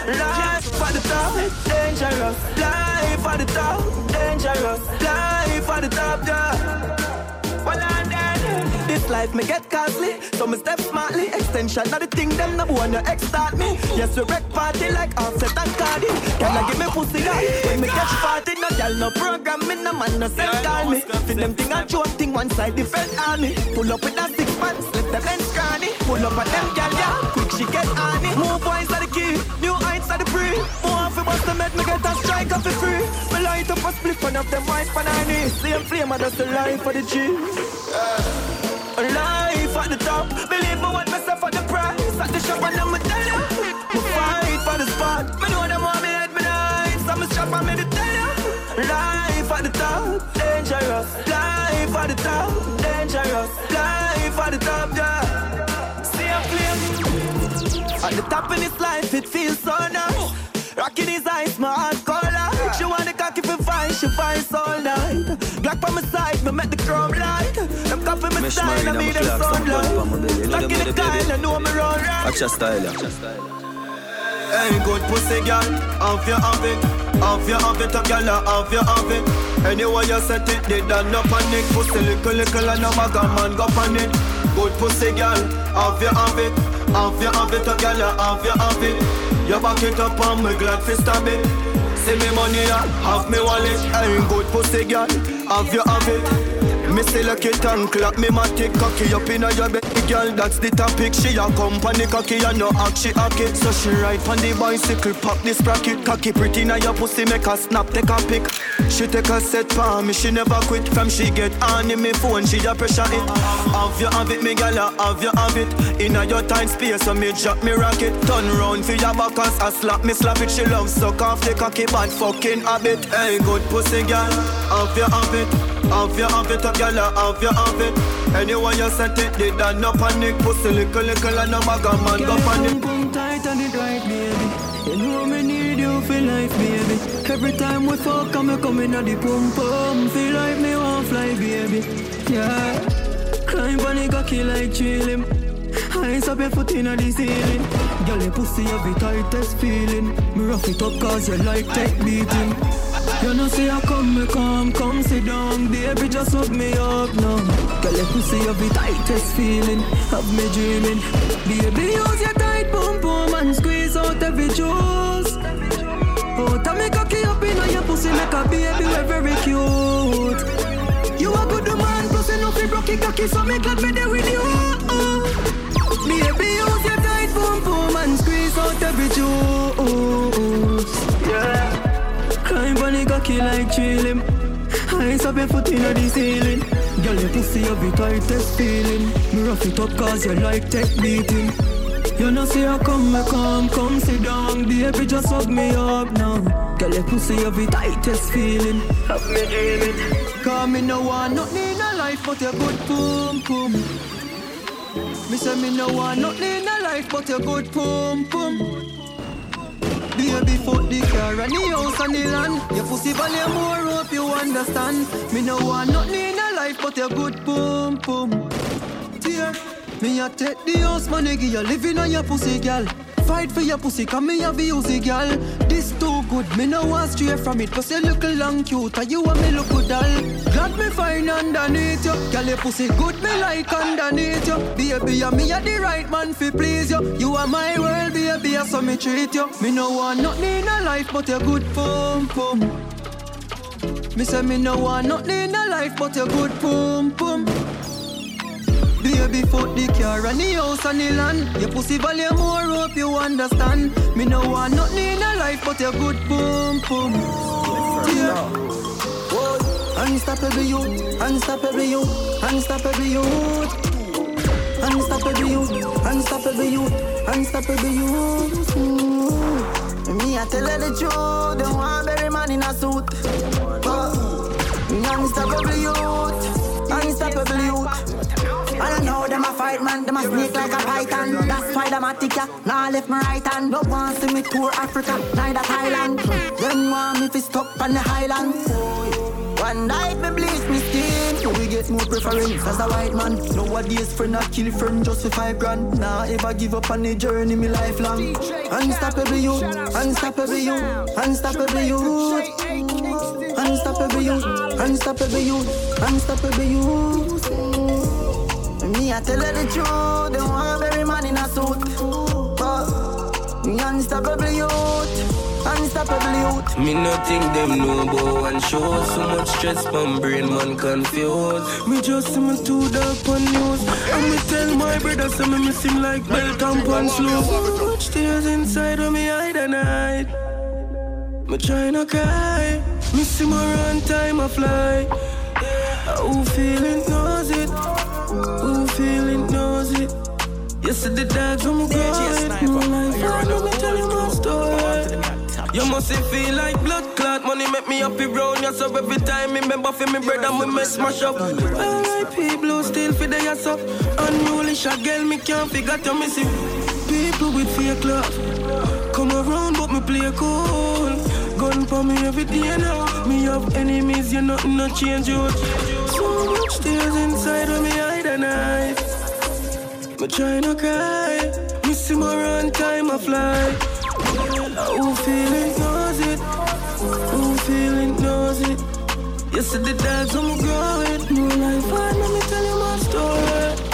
Life at the top, dangerous. Life at the top, dangerous. Life at the top, yeah. Well, I'm dead. This life may get costly, so me step smartly. Extension of the thing, them no wanna extort me. Yes, we wreck party like Offset and Cardi. Can I give me pussy guy? When me catch party, no girl, no programming, no man, no self call me. See them thing and show thing, one side defend army. Pull up with that six pants, let them end scrawny. Pull up at them girl, yeah, quick she get on it. More boys are the key, new heights are the free. More of it was to make me get a strike off the free. Me light up a split, one of them white for ninety. Same flame, I just a line for the G. Life at the top, believe me when myself at the price. At the shop and them a tell you, me fight for the spot. Me know them want me at midnight, so me shop and me the tell you. Life at the top, dangerous. Life at the top, dangerous. Life at the top, yeah. See a flame. At the top in this life, it feels so nice. Rocking his eyes, my heart color. She wanna cocky for fine, she finds all night. Black by my side, me make the chrome light. Them coffee me style, I mean them sunlight. Black in the guile, I know me run right. Action style, action style. Hey, good pussy girl, off your off it. Off your off it, a girl, off your off it. Anyway you set it, they done no panic. Pussy little, little, and no bag a man go panic. Good pussy girl, off your off it. Off your off it, a girl, off your off it. You back it up and me glad fist stab it. See me money, half me wallet. Ain't good pussy girl, have you have it. Me select it and clap me matic. Cocky up in your bed, girl, that's the topic. She a company cocky and no act, she hack it. So she ride on the bicycle, pop this bracket. Cocky pretty now your pussy make her snap, take a pic. She take a set for me, she never quit. From she get on in me phone, she a pressure it. Have you have it, me girl, have you have it. Inna your time space, so me drop me rocket. Turn round for your back as I slap me, slap it. She love suck off the cocky. Bad fucking habit, hey, good pussy girl, have your habit, have your habit, a girl, have your habit. Anyone you set it, they done no panic. Pussy little, little, and no bag of man go panic. Come tight and it right, baby. You know me need you for life, baby. Every time we fuck, I'm coming at the pump pump. Feel like me won't fly, baby. Yeah, climb on the cocky like chilling. Eyes up your foot in the ceiling. Girl, your pussy have the tightest feeling. Me rough it up cause you like tech beating. You know see I come, me come, come sit down. Baby, just hook me up now. Girl, your pussy have the tightest feeling. Have me dreaming. Baby, use your tight boom boom and squeeze out every juice. Oh, tell me cocky up in on your pussy like a baby, we're very cute. You a good man, plus you know fi broke it cocky. So me glad me there with you. Baby, use your tight boom boom and squeeze out every juice. Yeah. Climb on the cocky like chillin'. Eyes up your foot in the ceiling. Girl, your pussy have the tightest feeling. Me rough it up cause you like tech beating. You know see I come, I come, come sit down. Baby, just hug me up now. Girl, your pussy have the tightest feeling. Have me dreaming. Cause me no want nothing in a life but your good boom boom. Me say me no want nothing in a life but a good pum pum. Baby, fuck the car and the house and the land. Your pussy value more, hope you understand. Me no want nothing in a life but a good pum pum. Dear, me a take the house money, give you living on your pussy, girl. fight for your pussy, come me have you see, girl. This too good, me no want stray from it, cause you look long cute, and you and me look good all. Glad me fine underneath you, girl, your pussy good, me like underneath you. Baby, and me are the right man fi please you. You are my world, baby, so me treat you. Me no want nothing in a life, but you're good, pum pum. Me say me no want nothing in a life, but you're good, pum pum. Baby, fuck the car and the house and the land. Your pussy value more, hope you understand. Me no want nothing in a life, but you're good, boom, boom. Yeah. Unstoppable you, unstoppable you, unstoppable you. Unstoppable you, unstoppable you, unstoppable you. Me, I tell her the truth, don't want every man in a suit. But, unstoppable you, unstoppable you. I don't know them a fight man, them a sneak like a python. That's why them a tick ya, nah left me right hand. No one see me tour Africa, neither Thailand. Them want me fi stop on the highlands. One night me bleach me skin, so we get more preference as a white man. Nowadays friend a kill friend just for five grand. Nah ever give up on the journey me lifelong. Unstoppable you, unstoppable you, unstoppable you. Unstoppable you, unstoppable you, unstoppable you. Me, I tell her the truth, don't want every man in a suit. But, unstoppable youth, unstoppable youth. Me no think them know about and show. So much stress, my brain, man confused. Me just see me too dark on news. And me tell my brother, so me miss him like belt and pants loose. So much tears inside of me, hide and hide. Me try not cry, me see my run time, I fly. Who feeling knows it? Who feeling knows it? You see the dogs on my guard. My life, I know me tell you my story. You must feel like blood clot. Money make me happy round you. So every time me remember for me bread and me me smash up. R I P blue still for the ass up. Unruly shot girl, me can't figure to miss you. People with fake love come around but me play cool. Gun for me every day now. Me have enemies, you nothing no change you. So much tears inside of me, hide and hide. Me try not cry, me see my run time, I fly. Who feeling knows it? Who feeling knows it? You see the dogs on my guard. New life, I let me tell you my story.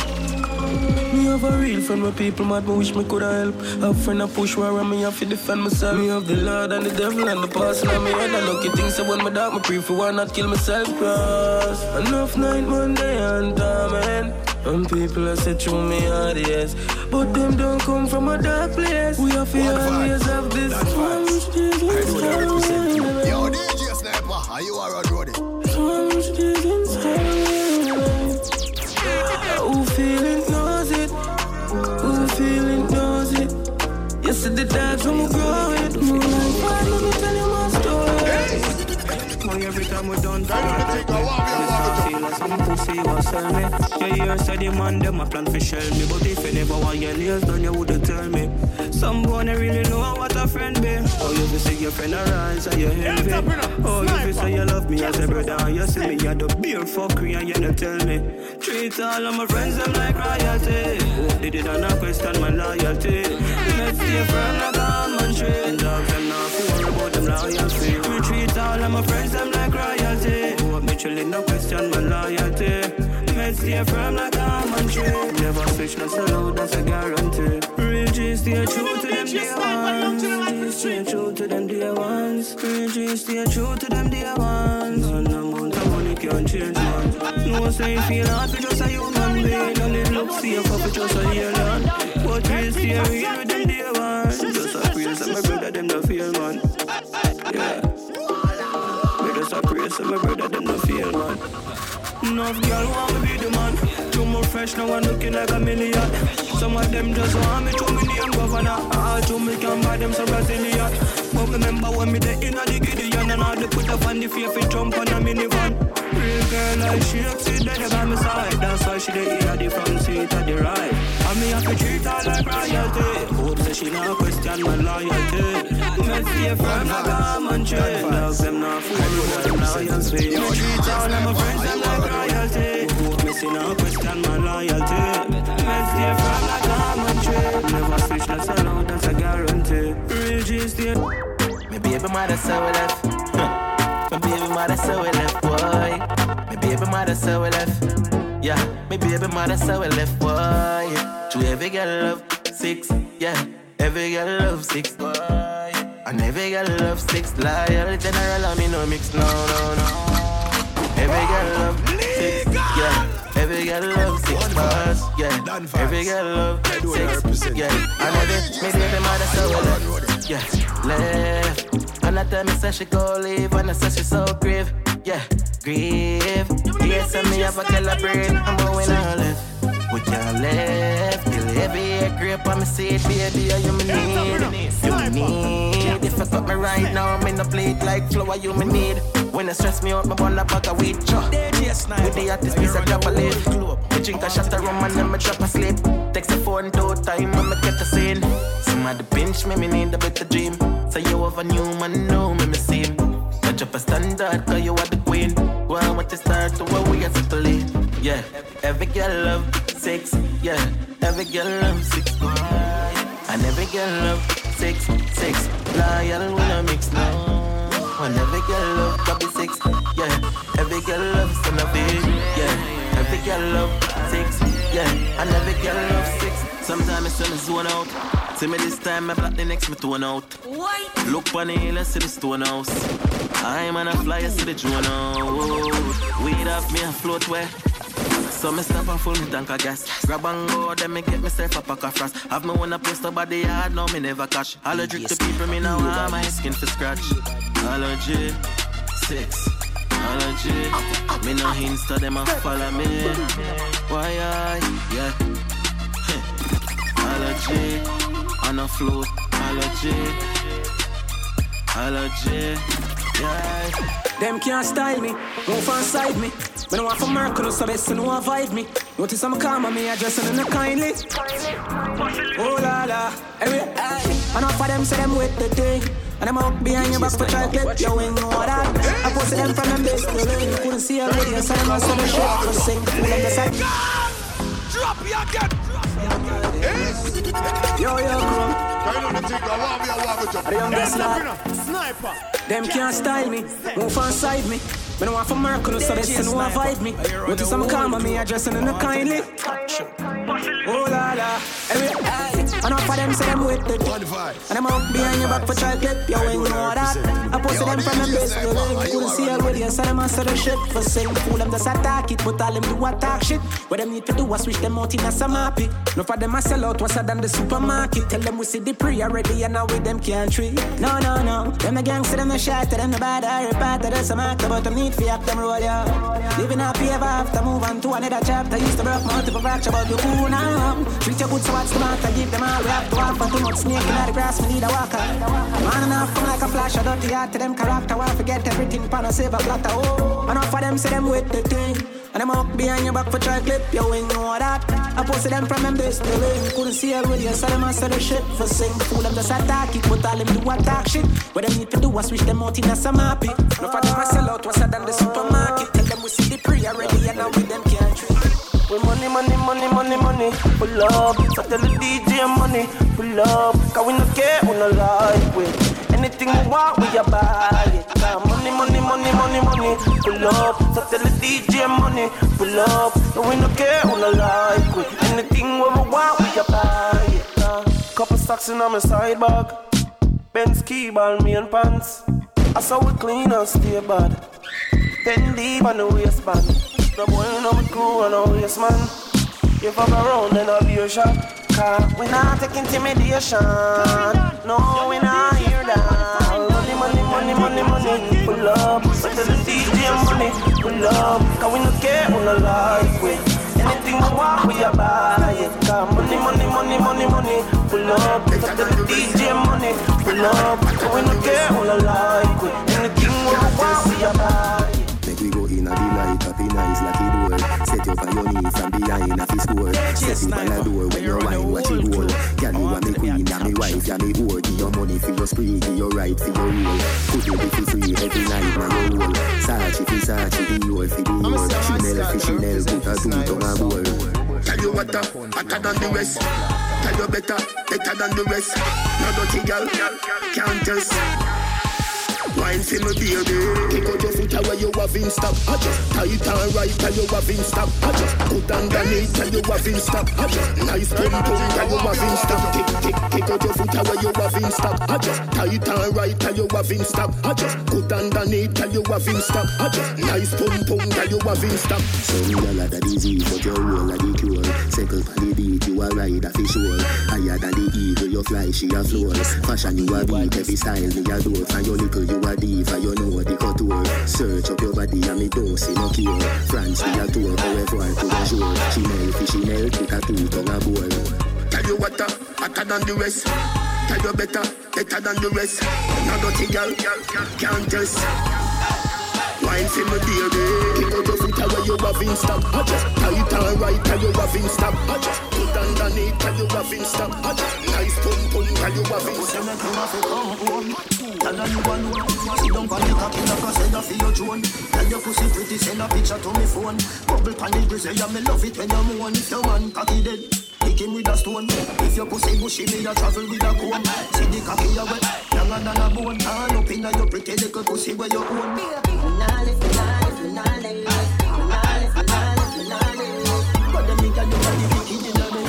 Me have a real friend, my people mad, me wish me coulda help. Have friend a push war and me have to defend myself. Me have the Lord and the devil and the past and me head. I lucky things so when my dark, me pray for one not kill myself. Cause enough night, Monday and torment. And people are set through me hard, yes. But them don't come from a dark place. We have fear and years of this. Yo, D J Sniper, you are a roadie. So much days inside. Who feeling knows it? Who feeling knows it? You see the dogs when we grow it. More like why let me tell you my story. Every time we done that, some pussy was sell me. Yeah, you said the man, them a plan for shell me. But if you never want your nails done, you wouldn't tell me. Someone really know what a friend be. Oh, you be see your friend arise and you envy. Oh, you be say you love me as a brother. And you see me, you the beer fuckery and you don't tell me. Treat all of my friends, them like royalty. Oh, they did not question my loyalty. Let's see your friend like a man train. Dogs, them not feel about them loyalty. We treat all of my friends, them like royalty. Oh, me chillin' no question my loyalty. Let's stay firm like a mantra. Never switch, no solo, that's a guarantee. Real G's, stay true to them dear ones. Stay true to them dear ones. Real G's, stay true to them dear ones. No amount of money can't change one. No say feel hard for just a human being. Only look safe for just a year long. But real stay real with them dear ones. Just a praise that my brother them no feel man. Yeah. We just a praise that my brother them no feel man. Enough girl want me be the man. Too more fresh, now I'm looking like a million. Some of them just want me to million governor. I too me can buy them some Brazilian. But remember when me the inner the Gideon. And all the put up on the faith in Trump on a minivan. Real girl like she sit there by my side. That's why she the inner the front seat at the right. And me have to treat her like royalty. Hope that she not question my loyalty. Let's stay firm like a mantra. Dogs them not fool, them loyalty. Me treat all of my friends them like royalty. Missing no question my loyalty. Let's stay from like a mantra. Never switch, that's allowed, that's a guarantee. baby mother so we left. My baby mother so we left, boy. My baby mother so we left. Yeah, my baby mother so we left, boy. To every girl love six, yeah. Every girl love six, boy. And every girl love six, loyal general, I mean no mix, no, no, no. Every girl love six, yeah. Every girl love six bars, yeah. Every girl love six, yeah. And every, me baby mother so we left, yeah. Left, and I tell me say she go leave, and I say she so grieve, yeah. Grieve, yes, and me have a calibrate, I'm going all left. We can't left, till every grape on me seat, baby, you me need, you me need. If I cut me right now, I'm in the plate like flour, you me need. When I stress me out, my bun a bag of weed, chop. With the hottest piece of double it. Me drink a shot of rum and then me drop a slip. Text a phone two time and me get a scene. Some of the pinch me, me need a better dream. So you have a new man, know me, me see him. Touch up a standard, cause you are the queen. Go on, what you start to where we are subtly. Yeah, every girl love six, yeah. Every girl love six, boy. And every girl love six, six. Loyal when I mix now. And every girl love copy six, yeah. Every girl love son of it, yeah. Every girl love six, yeah. And every girl love six. Sometimes it's when it's one out. See me this time, I block the next, me one out. What? Look on the hill, I see the stone house. I'm on a fly, I see the drone out. Weed off me, I float where. So me stop and full me tank of gas. Grab and go, then me get myself a pack of frost. Have me wanna post about the yard, now me never cash. I'll drink to people, me now have my skin for scratch. Allergy, six, allergy. Me no hints to them and follow me. Why I, yeah. Allergy, on a float, allergy. Allergy, yeah. Them can't style me, move inside me. When I want for Mercury, so they still don't vibe me. Notice I'm calm and me addressing in the kindly. Oh la la, every eye. And off of them say them with the thing. And them out behind your back for try clip. You ain't know what that. I posted them from them base to lane. You couldn't see a radio, so them are so much shit. I could sing, pull up the side. Drop your gun! Yo, yo, bro. The youngest lad, Sniper. Them can't style me, move inside me. When I want for Mercury, so they still don't vibe me. Notice I'm calm and me addressing in the kindly. Oh la la, every eye. And off of them say them with the dick. And them out behind your back for child clip. You ain't know that. I posted them from the base to the lane. You couldn't see a radio, so them answer the shit. For saying fool them just attack it, but all them do attack shit. What them need to do is switch them out in a samapi. No for them I sell out, what's than the supermarket. Tell them we see the pre already and now with them can't treat. No, no, no. Them the gangster, them the shatter, them the bad. I repart to the samatta, but them need to up them roll, yeah. Living happy ever after, move on to another chapter. Used to break multiple fracture, but you cool now. Treat your good so what's the matter, give them all. We have to walk for too much snake in the grass, we need a walker. Man and off, come like a flash, I don't hear to them character. Why forget everything, pan a silver platter, oh. And off of them, see them with the thing. And them out behind your back for try clip, you ain't know that. I posted them from them base to lane. Couldn't see a radio, so them answer the shit. For sing, fool them just attack it, but all them do attack shit. What them need to do is switch them out in a some happy. No for them I sell out, what's than the supermarket. Tell them we see the pre already and now with them can't treat. Well, money, money, money, money, money, pull up. So tell the D J money, pull up. Cause we no care, we no like with. Anything we want, we a buy it. Money, money, money, money, money, pull up. So tell the D J money, pull up. Cause we no care, we no like with. Anything we want, we a buy it. uh, Couple stocks in on my side bag. Benz key ball, me and pants. I saw we clean and stay bad. Ten deep on the waistband. No boy, no with crew and no waste man. You fuck around, then I'll be your shot. Cause we not take intimidation. No, we not hear that. Money, money, money, money, money, pull up. So tell the D J money, pull up. Cause we no care, we no like with. Anything we want, we a buy it. Cause money, money, money, money, money, pull up. So tell the D J money, pull up. Cause we no care, we no like with. Anything we want, we a buy it. We go in a delight, up in a is lucky door. Set up a your knee from behind a fist door. Set up on a door when you're wine, watch it roll. Girl, you are me queen, and me wife, and me whore. Give your money for your spree, give your right for your rule. Could you be for free every night, now you roll. Sachi for Sachi, be your for be your. Chanel for Chanel, put a suit on a goal. Tell you what, hotter than the rest. Tell you better, better than the rest. No dirty girl, can't test. Wine see me baby. Take out your foot away, you having stop. I just tight and right till you having stop. I just put underneath till you having stop. I just nice pum pum till you having stop. Take take take out your foot away, you having stop. I just tight and right till you having stop. I just put underneath till you having stop. I just nice pum pum till you having stop. Some gyal a da disease, but your whole a the cure. Second for the beat, you a ride a fish hole. Higher than the eagle, you fly she a floor. Fashion you a beat, every style me a do. And your little you a diva, you know the couture. Search up your body and me don't see no cure. France we a tour, however I could assure. She melt, fishy melt, it a two tongue a bowl. Tell you what a, hotter than the rest. Tell you better, better than the rest. Now don't you girl, can't test. Wine see me baby. Kick out your foot away, you having stop. I just tight and right, tell you having stop. I just put underneath, tell you having stop. I just nice pum pum, tell you having stop. Tell her you alone, sit down on the cocky like a sailor for your drone. Tell your pussy pretty, send a picture to me phone. Bubble panel grizzly, I me love it when you moan. If your man cocky dead, kick him with a stone. If your pussy bushy, me a travel with a cone. See the cocky a wet, younger than a bone. Turn up inna your pretty little pussy where you own. Finale, finale, finale, finale, finale, finale. But the nigga you want the wicked inna me.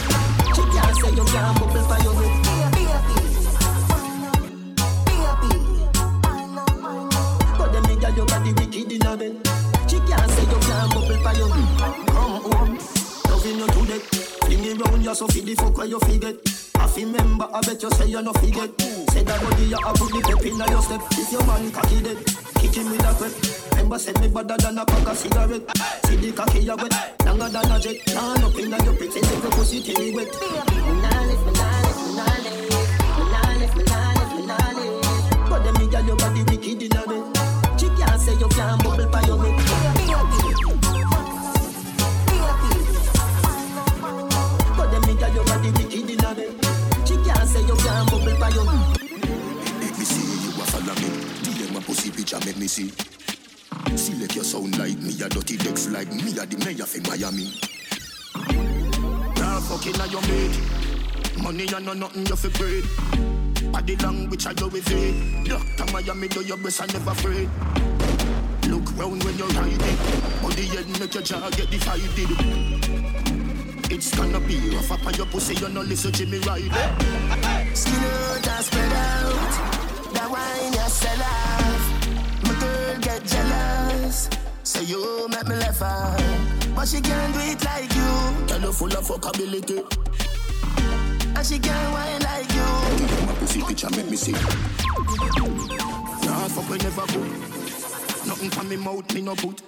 She can't say you can't bubble for your neck. Your body wicked in a bed. She can't say you can't bubble for you. Come home, loving you today. Fling me round, you're so feedy, fuck where you forget. I remember, I bet you say you no forget. Say that body, you have put the pep in your step. If your man cocky dead, kick him with a crep. Remember, said me better than a pack of cigarette. See the cocky you wet, longer than a jet. Turn up in your pretty, take your pussy till you wet. Manale, manale, manale, manale, manale, manale. But the nigga, your body wicked in a bed. Say you can't bubble by your neck. But the nigga your body wicked in a bed. She can't say you can't bubble by your neck. Let me see you a follow me. D M a pussy picture make me see. Select your sound like me a dirty decks like me a the mayor for Miami. Nah fucking a your maid. Money and no nothing you for bread. Body language I do with it. Doctor Miami do your best and never afraid. Look round when you're riding, on the head make your jaw get divided. It's gonna be rough up on your pussy, you no listen to me ride. Skin out and spread out, that wine yourself. My girl get jealous, so you make me laugh out. But she can't do it like you, girl you full of fuckability. And she can't wine like you. Give me my pussy picture, make me see. Nah, fuck we never go. Nothing from me mouth, me no boot.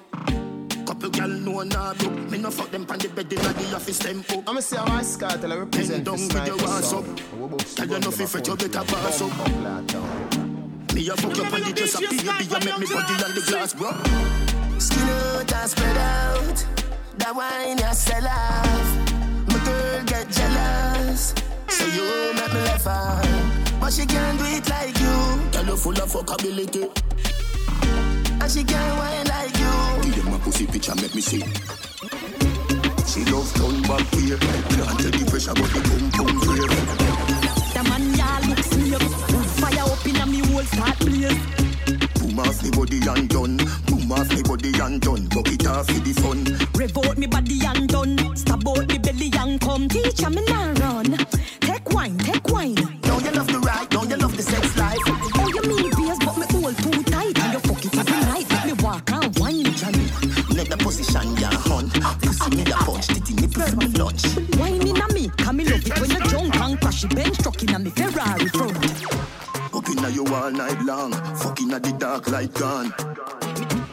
Couple gal no nah book. Me no fuck them pan the bed in the office tempo. I'ma say I'm a scar till I represent the sniper sound. Tell you nothing fret, you better pass up. Me a fuck up on the dress up, you be a make me body on the glass, bro. Skin out and spread out. That wine yourself off. My girl get jealous, so you make me laugh out. But she can't do it like you. Tell you full of fuckability. And she can't wine like you. Give them a pussy picture, make me see. She loves down back here. Can't take the pressure, but the boom boom here. The man y'all look slim. Wood fire up in a me whole fat place. Boom off me body and done. Boom off me body and done. Buck it off for the fun. Rev out me body and done. Stab out me belly and come. Teacher, me now run. Take wine, take wine. Don't you love the ride, don't you love the sex life. Oh, you mean beers, but me all too tight. And you fuck it up. The position, yeah, hun. Pussy me a punch, titty nipples my lunch. Wine inna me, cause me love it when you're drunk and crash the bench truck inna me Ferrari front. Up inna you all night long, fuck inna the dark light gone.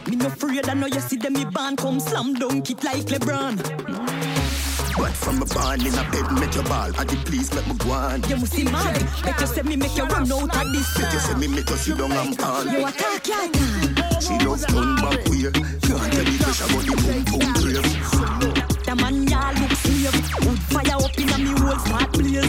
Me, me no afraid, I know you see them me band come slam dunk it like LeBron. But from a barn in a bed, make your ball, I did please let me go on. You must see mad, make you say me make you run out of this. Make you say me make you sit down and pan. You attack, yeah, yeah. She loves down back here. Can't tell the pressure about the boom boom trail. The man y'all look slave. Wood fire up in a me whole fat place.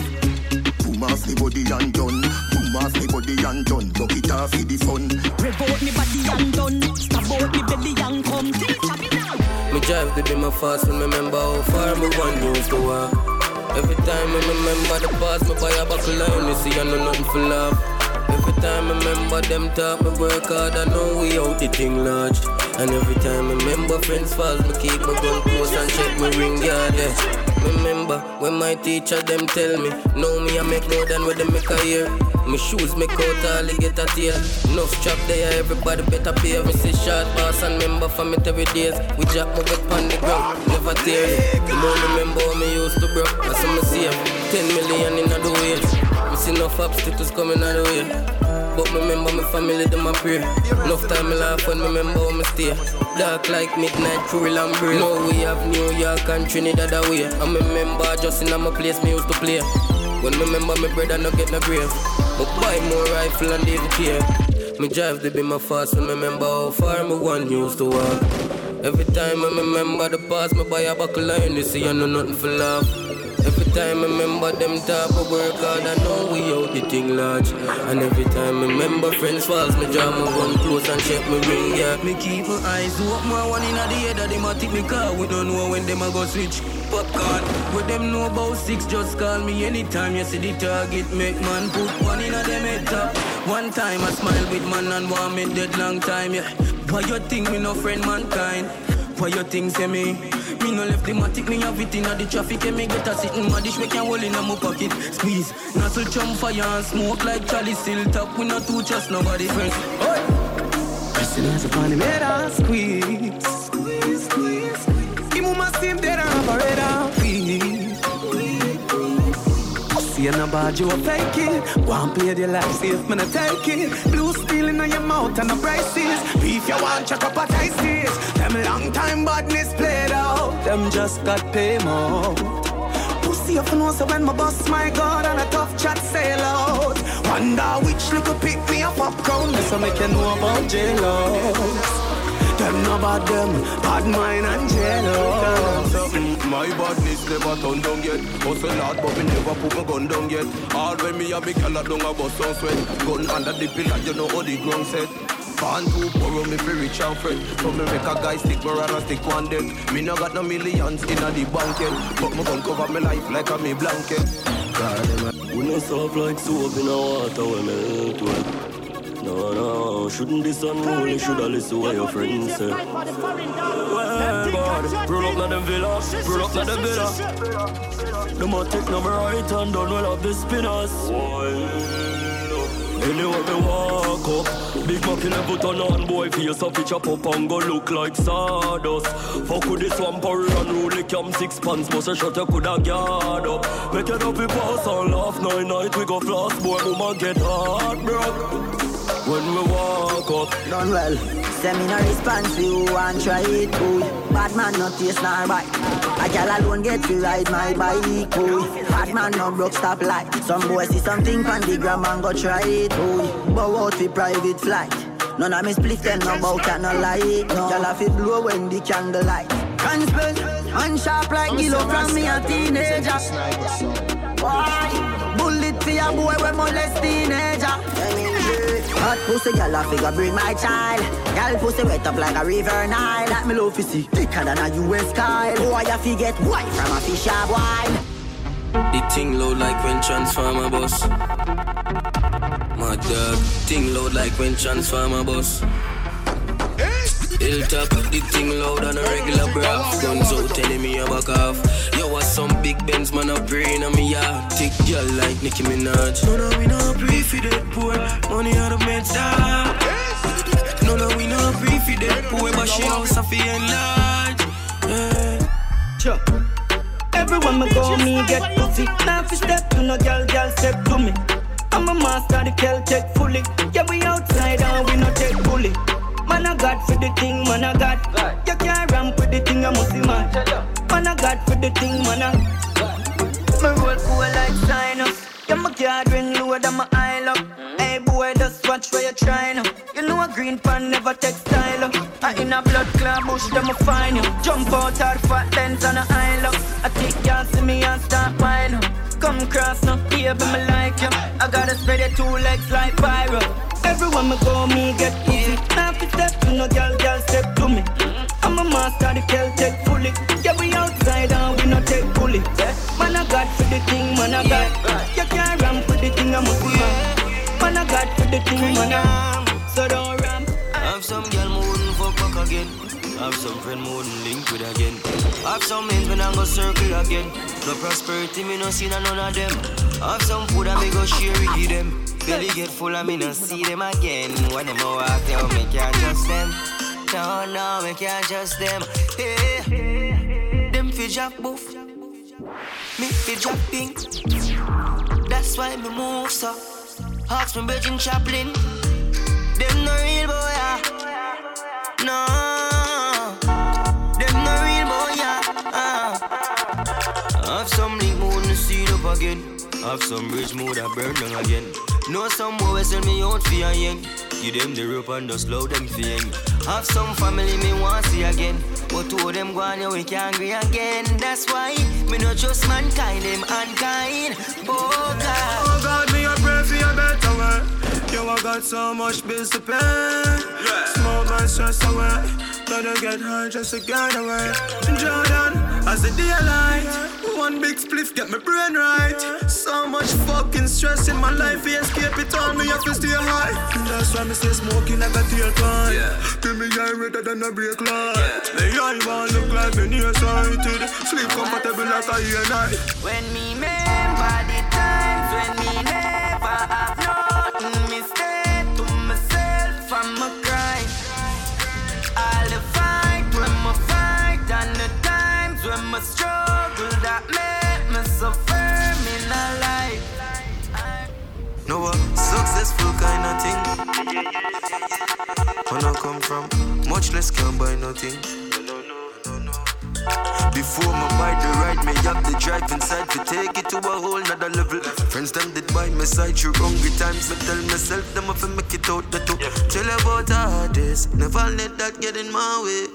Boom off me body and done. Boom off me body and done. Buck it off for the fun. Rev out me body and done. Stab out me belly and come. Teacher me now. Me drive to be my fast and remember how far me one used to walk. Every time I remember the past, me buy a buckle and me see I know nothing for love. Every time I remember them talk, me work hard, I know we out the thing large. And every time I remember friends falls, me keep my gun close and check my ring yard, yeah. Remember when my teacher them tell me, know me I make more than what them make a year. My shoes make out all they get a tear. Enough strap there, everybody better pay. Me say short pass and member for me every days. We jack my wet on the ground, never tear it. The more remember how me used to broke, I saw me save ten million in the way. I see enough obstacles coming out of the way. But me remember my family, them a pray. Enough time I laugh when me remember how me stay. Dark like midnight, cruel and brave. Now we have New York and Trinidad away. And me remember just in my place me used to play. When me remember my brother no get no grave. But buy more rifle and leave it here. Me drive to be my fast when me remember how far me one used to walk. Every time I remember the past, me buy a buckle and you see I know nothing for love. Every time I remember them type of work hard, I know we out the thing large. And every time I remember friends falls, me draw my gun close and check my ring, yeah. Me keep my eyes open, my one inna the head of them a tick me car. We don't know when them a go switch popcorn. What them know about six, just call me anytime. You see the target, make man put one inna them head top. One time I smile with man and one me dead long time, yeah. Why you think me no friend mankind? Why you think say me? Me no left the matic, me have it inna the traffic. And me get a sitting my dish, me can hold inna my pocket. Squeeze, nozzle chum fire and smoke like Charlie. Still top, we no two chest, nobody friends. Oi! Pressing as a funny made her squeeze. Squeeze, squeeze, squeeze. Him who must seem dead and have a red and squeeze. Squeeze, see a bad you a fake it. One play the life safe, man a take it. Blue steel inna your mouth and a prices. Beef you want, chuck up a tasties. Them long time badness played out. Them just got payment. Pussy up and also when my boss, my God, and a tough chat sail out. Wonder which little pick me up popcorn. That's how make you know about J-Lo. Them no bad them, bad mind and jealous. My badness never turned down yet. Hustle hard but me never put my gun down yet. All when me a me girl down a bust on sweat. Gun under the pillow you know how the ground set. Fan to borrow me for rich and fret. So me make a guy stick me rather stick one dead. Me no got no millions in a the bank yet. But me gun cover me life like a me blanket. We no soft like soap in a water when me hurt well. No, no, shouldn't be unruly, should I listen to your friends say? Well, God, roll up na dem villa, roll up na dem villa. No more take number right and done well up the spinners. Anyway, me walk up, big monkey never turn on, boy, face up, pitch up up and go look like sawdust. Fuck with the swamp or unruly, cam six pants, bust a shot, you coulda guard up. Make it up, we pass and laugh, nine night we go floss, boy, woman get heartbroken. When we walk up, done well. Seminar response to you and try it, boy. Bad man no taste nor bite. A gal alone get to ride my bike, boy. Bad man no broke stop light. Some boy see something pan the gram and go try it, boy. Bow out fi private flight. None of me split them no bout that no light. No gal a fi blow when the candle light. Conspel and sharp like kilo from me a teenager. Why? Bullet fi a boy when molest teenager. Hot pussy, girl, I figure bring my child. Girl, pussy wet up like a river Nile. That me low fishy, thicker than a U S Kyle. Boy, I forget why from a fish a wine. The thing low like when transformer bus. My dog, thing low like when transformer bus. Hilltop, the thing loud on a regular breath. Guns out telling me a back off. Yo, was some big Benz man a brain on me yard. Thick girl like Nicki Minaj. No, no, we no pray for that poor. Money out of meds up. No, no, we no pray for that poor. But she house a fee and large. Sure. Everyone me go, me get pussy. Now if you step to no girl, girl step to me. I'm a master, the girl take fully. Yeah, we outside and we no take bully. Man a god for the thing, man a god. You can't ramp with the thing, I must see man. Man a god for the thing, man a god. My roll cool like sinus. Yeah, my card ring lower than my eye lock. Hey boy, just watch where you're trying. You know a green pan never textile up. I in a blood clot bush, them a find you. Jump out our fat lens on a eye lock. I take y'all see me and start mine. Come cross now, here but me like you. I gotta spread your two legs like viral. Everyone me go, me get easy. Now if you step to no girl, girl step to me. I'm a master, the girl take fully. Yeah, we outside and we no take bully. Man a god for the thing, man a god. You can't ramp for the thing, I must be man. man a god for the thing, man a. So don't ram. Have some girl me wouldn't fuck back again. Have some friend me wouldn't link with again. Have some men when I go circle again. No prosperity me no see none of them. Have some food I me go share with them. Belly get full and me no see them again. When them a walk down me can't trust them. No, no, me can't trust them. Hey, them fi drop boof. Me fi drop pink. That's why me move so. Hawks me Virgin Chaplin. Them no real boy, yeah. No, them no real boy, yeah. uh. Have some league mood and seed up again. Have some rich mood that burn down again. Know some boy sell me out for a yen. Give them the rope and just love them for yen. Have some family me want see again. But two of them go on your week angry again. That's why me not trust mankind, them unkind. Oh God, oh God, me a pray for a better way. You a got so much bills to pay, yeah. Smoke my stress away. Don't get high just to get away. Jordan, as the daylight, one big spliff get my brain right. So much fucking stress in my life, we escape it all, me have to stay high. That's why me say smoking like a tail gun. To me I redder than a brake light. Me I want look like me nearsighted. Sleep comfortable like a year night. When me remember the times when me never have nothing, me stay to myself and my crime. All the fight when my fight and the times when my struggle that made me suffer me not life. No a successful kind of thing. When I come from, much less can buy nothing. Before my bite the ride, me have the drive inside to take it to a whole nother level. Friends them did by my side through hungry times. Me tell myself them if I make it out the two. Tell about the hardest, never let that get in my way.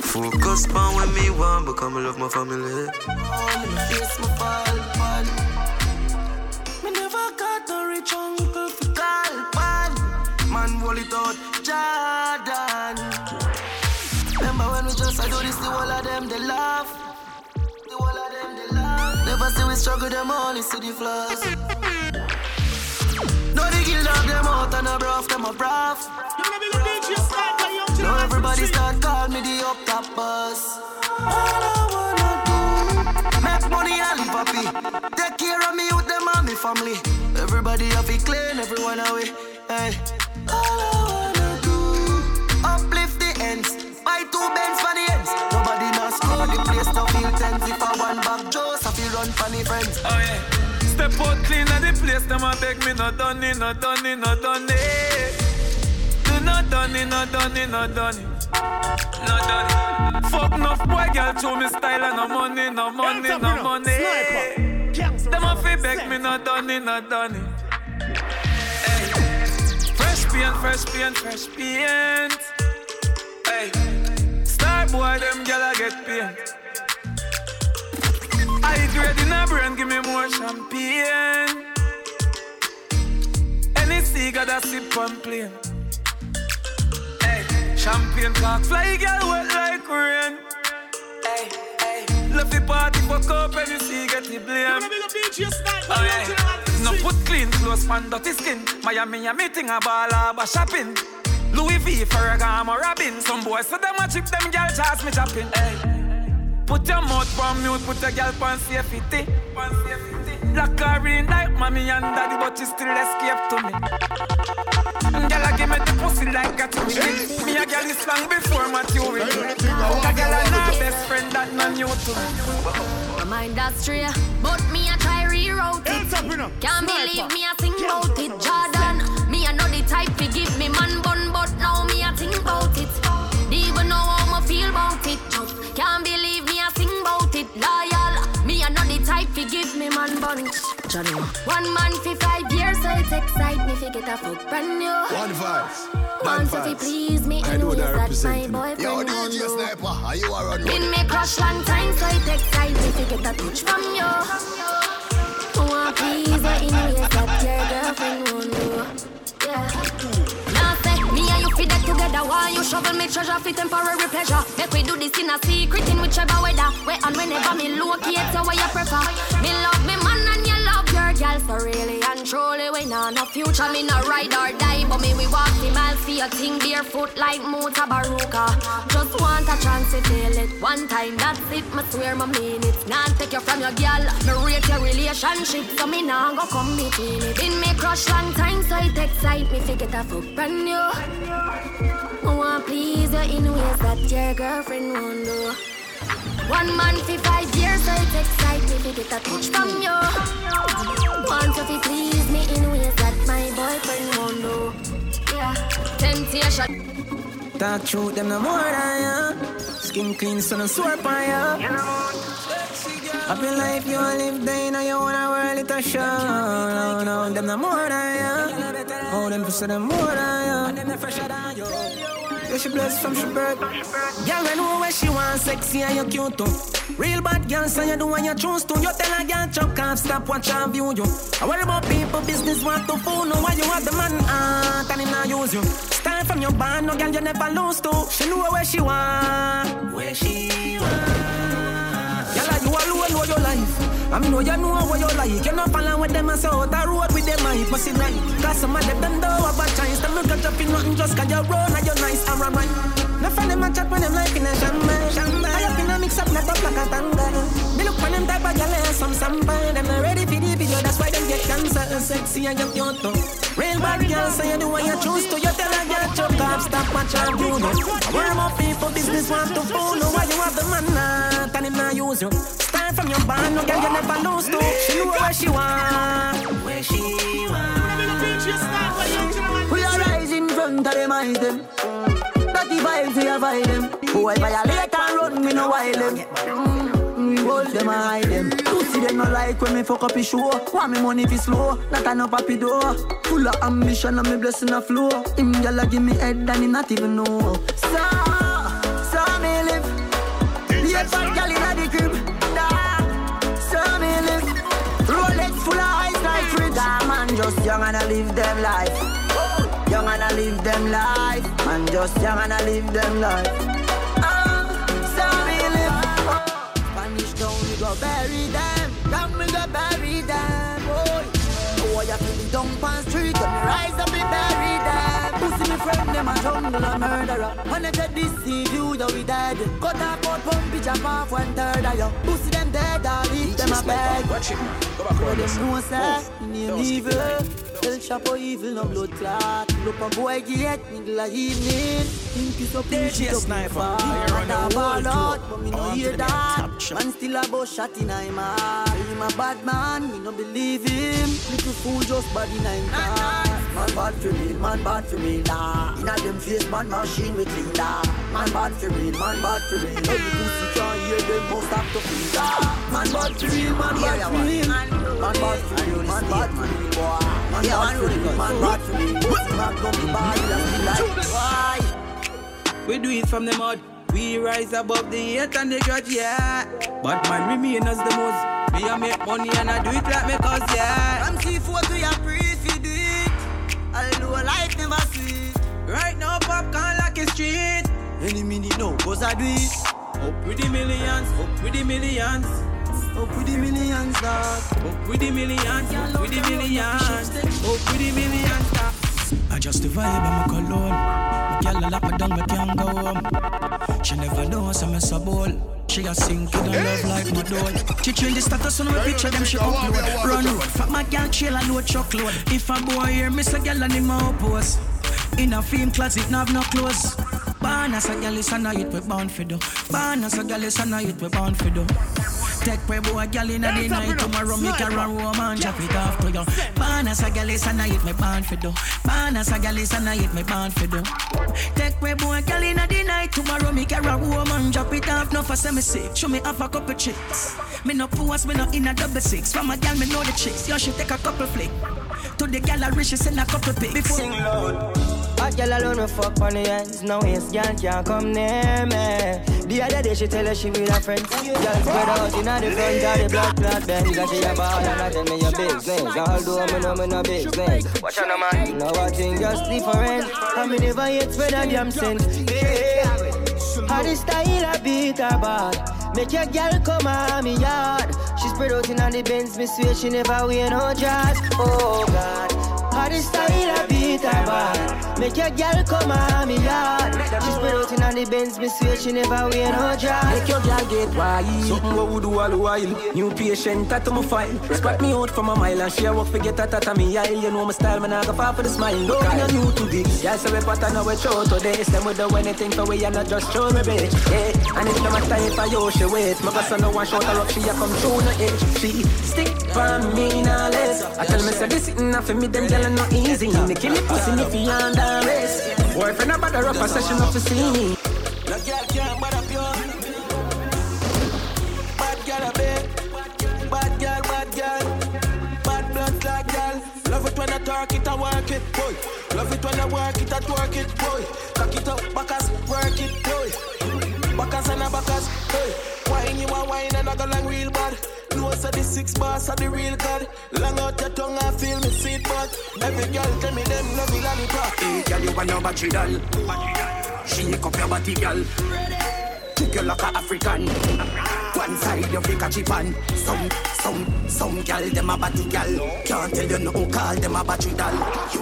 Focus on when me want, become I love my family. All in my face, my fall, fall. Me never got no rich uncle for call, pal. Man, roll it out, Jordan. Remember when we just I do this, the whole of them, they laugh. The whole of them, they laugh. Never see we struggle, them only see the flaws. No, they kill them, them out and I bruv, them a bruv. Now everybody start calling me the up top boss. All I wanna do, make money and live happy. Take care of me with them and me family. Everybody have it clean, everyone away. Hey. All I wanna do, uplift the ends. Buy two bends for the ends. Nobody knows how the place to feel tense. If I want back Joseph, he run funny friends. Oh yeah. Step out clean at the place. Them a beg me no done it, no done it, no done it. Do not done it, no done it, no done it. No done it. Fuck enough boy, girl, show me style and no money, no money, no money. Them a fi beg me no done it, no done it. Hey. Fresh paint, fresh paint, fresh paint. Hey. Star boy, them gyal a get paid. I grade in a brand, give me more champagne. Any cigar that sip and plain. Hey, champagne cock fly, gyal wet like rain. Hey, hey, love the party for cup, any cigar to blame. Oh yeah, no put clean clothes man, dirty skin. Miami, I'm eating a ball, a shopping. Louis V, Ferragamo, or Robin. Some boys so them a chip, them girl charge me chopping. Hey. Put your mouth on mute, put your girl pan safety. Black car in like mommy and daddy, but she still escape to me. And girl a give me the pussy like a two yes. Me a girl is long before my theory. A girl and her best friend that no new to me. My mind that's straight, but me a try reroute it. Can't believe me a think about it, Jordan. I know the type to give me man bun, but now me I think about it. Even know how I feel about it. Just can't believe me I think about it. Loyal, me I know the type to give me man bun. One man for five years, so it's excite me. If you get a fuck brand new. One vice, one vice. Once if please me, anyways that's my boyfriend. Yo, D J Sniper, are you a runner? Been me crush long time, so it's excite me. If you get a touch from you. One please, you anyways that your girlfriend won't know. Now say, me and you feed that together. Why you shovel me treasure for temporary pleasure? Make we do this in a secret in whichever weather. Where and whenever me locate, so where you prefer. Me love me man and you love your girl. So really and truly we know nah, no future. Me no ride or die, but me we walk the miles. See a thing barefoot like Mota Baruka. Just want a chance to tell it one time. That's it, me swear me mean it. Nah, take you from your girl. Me rate your relationship, so me nah go come me in it. Been me crush long time, so it excite me to get a foot brand new. I want please you in ways that your girlfriend won't do. One man for five years, so it excites me to get a touch from you. Want you to please me in ways that my boyfriend won't do. Yeah, temptation. Talk through them no more than ya. Skin clean, so no swear by ya. Happy life you want live, day now you wanna wear a little show. No, no, them no more than ya. All them for them more than ya. Yeah, she blessed from she birth. Girl, I know where she wants sexy and you cute too. Real bad girl, so you do what you choose to. You tell a girl, chop, can't stop, watch and view you. I worry about people, business, want to fool. No, why you have the man heart and him not use you. Start from your band, no girl you never lose to. She know where she want, where she want. Girl, like you alone know your life. I mean, know you know what you like. You not follow with them and say, out the road with them, I must it right. Cause some of them don't know about chance. Them look at you for nothing just cause you're wrong and you're nice and right. Now for them and chat when them like in a shaman. I have been a mix up, not up like a tanga. They look for them type of girl and some sampan. Them not ready for the video, that's why them get cancer. And sexy and young, young too. Real bad girl, so you do what you choose to. You tell her you choke up, stop what you do. Where more people business want to follow. Why you have the man not and him not use you. Start from your band, no girl you never lose to. She know where she want, where she want. We are rising from them eyes them. Dirty vibes we avoid them. Who I violate and run, me no wild them. We hold them and hide them. You see them no like when me fuck up his show. Want me money fi slow, not an up happy door. Full of ambition and me blessing a flow. Him gyal give me head and him not even know. So, so me live. Be a fat gyal inna the crib. So me live. Rolex full of ice like fridge. That man just young and I live them life. Young and I live them life. Man just young and I live them life. Bury them, come we go bury them, boy. Oh, you feel the dump and street, and me rise up and bury them. Pussy me friend, them a jungle and murderer. When I take this see you, you we dead. Cut a cut, pump it up off one third of you. Pussy them dead, I leave them a bag. Watch it, man. Go back over this. No, sir, name evil. Tell Chapo evil, no blood clot. Look a boy, get middle of evening. D J Sniper, you're on the world tour. I want you to be a top shot. Man still a bow shot in I'm a. Him a bad man, me no believe him. Little fool just bad in I'm a. Man bad for real, man bad for real nah. In a them face, man machine with clean nah. Man bad for real, man bad for real. Now you pussy can't hear them, must have to feel nah. Man bad for real, man bad for real. Man bad for real, man bad for real, boy. Man bad for real, man bad for real. Pussy man don't be bad, you don't be like. Why? We do it from the mud. We rise above the hate and the grudge, yeah. But man remain as the most. We a make money and I do it like me cause, yeah. From C four to your priest, we do it. Although life never sweet. Right now, popcorn like a street. Any minute now, cause I do it. Up with the millions, up with the millions. Up with the millions, dog. Up with the millions, up with the millions. Up with the millions, dog. I just the vibe, I'm a cologne. My girl a lap a down, but can't go home. She never knows I'm a sabol. She a sink, you don't love like my doll. She change the status on my picture, them she upload. Run road, fat my girl chill and no chocolate. If a boy here, miss a girl and him a pose. In a film closet, no have no clothes. Born as a girl is a night, we bound for do. Born as a girl is a night, we bound for do. Take pre boy girl in the night. Tomorrow me carry on woman, chop it off to you. Born as a girl is a night, me bound for do. Born as a girl is a night, me bound for do. Take pre boy girl in the night. Tomorrow me carry on woman, chop it off. No for semi sick, show me half a couple chicks. Me no pose, me no in a double six. From a girl me know the chicks, yo she take a couple flick. To the gallery she send a couple pics. Sing loud. A girl alone no fuck on the ends. No ace girl can't come near me. The other day she tell her she with her friends. Girl spread out in the front of the black black band. Cause she a ball and I tell me your business. Although me know me no business. Watch on her man. Now I think just different. I me never yet spread a damn sense. How the style I beat her bad. Make your girl come out me yard. She spread out in the Benz. Me swear she never wear no jazz. Oh God. All this style I beat her bad. Make your girl come on me yard. She spread out in on the Benz, me swear she never wear no dress. Make your girl get wild. Something what we do all the while. New patient, tattoo my file. Spot me out from a mile and she a walk forget a tattoo me aisle. You know my style, man, I go far for the smile. No, I'm not new to this. Yeah, so we pattern our show today. Same we do anything for we and not just show me bitch. Yeah, and it's not my time for you, she wait. My boss no one shot her up, she a come through no edge. She stick by me now less. I tell me say this is not for me, them girl not easy. They kill me pussy if you under rest. Boyfriend about the rough session up to see me. The girl can't bad up your bad girl a bit. Bad girl, bad girl, bad blood like girl. Love it when I talk it and work it, boy. Love it when I work it and work it, boy. Cock it up, backers, work it, boy. Backers and a backers, boy. Wine you a wine and I go long real bad. Close at the six bars of the real god. Long out your tongue and feel me sweet but every girl tell me them love me lollipop. Hey girl you want your battery doll. Shake up your body girl. Kick your like a African. One side you fake a Japan. Some, some, some girl them a batty girl. Can't tell you no call them a battery doll. You,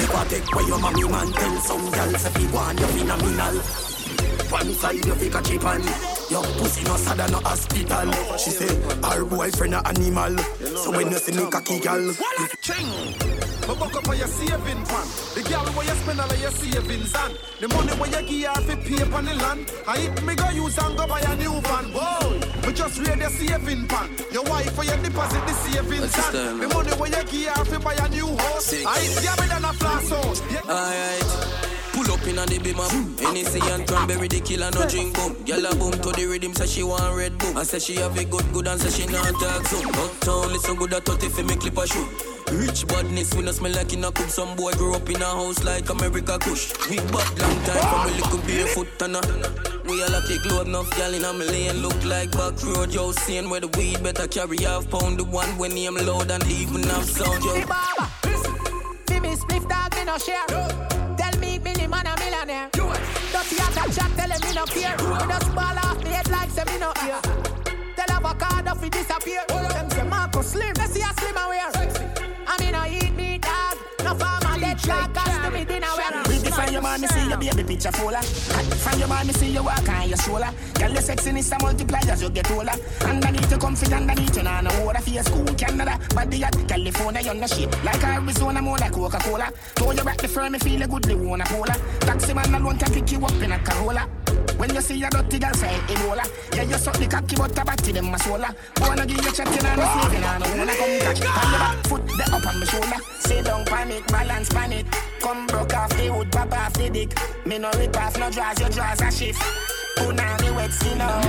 you a take where your mommy man tell some girls if you want you phenomenal. One side you fake a Japan. Your pussy no sad and no hospital. She said, our boyfriend a animal. So when you see me cocky girl. But buck up for your saving pan. The girl where you spend all of your savings on. The money where you give her for pay on the land. I hit me go use and go buy a new van. Whoa, but just read the saving pan. Your wife for your deposit the savings on. The money where you give her for buy a new house. I hit you better than a flash house. Alright. Pull up in on the beam up. N E C and cranberry, the killer no drink boom. Gyal a boom to the rhythm, say she want red boom. I say she have a good good and say she not talk zoom. Uptown listen good at thirty for me clip a shoot. Rich badness, we no smell like in a coop. Some boy grew up in a house like America Kush. We bad long time from a little barefoot and a... We all a kick load enough gyal in a lane. Look like back road, yo, saying where the weed better carry half pound. The one when he am loud and even have sound, yo. Hey, Baba, listen. See me spliff dog, me no share. No. Man a millionaire. Do it. Dirty as a chat, tell him me no fear. We just ball off me head like say me no ear. Tell avocado if he disappear. Them say Marco Slim, they see a slim aware. I mean I eat me dog. No farmer dead dog, cause to me dinner wear. From your man, me see your baby picture fuller. From your man, me see your walk on your shoulder. Girl, your sexiness a multiply as you get older. Underneath you comfy, underneath you nah no water. For your school, Canada, body at California, you no shape. Like Arizona, more like Coca-Cola. Throw you back the firm, me feel a goodly one a polar. Taxi man alone can pick you up in a Corolla. When you see your dirty girl say Ebola. Yeah, you suck the cocky but a batty them a swola. Wanna give you chat, you nah no sleep, you nah no wanna come catch. On your back foot, the up on my shoulder. Say don't panic, balance panic. Come broke off the wood, pop off the dick. Me no rip off, no draws, your draws a shift. Who now me wet, you know.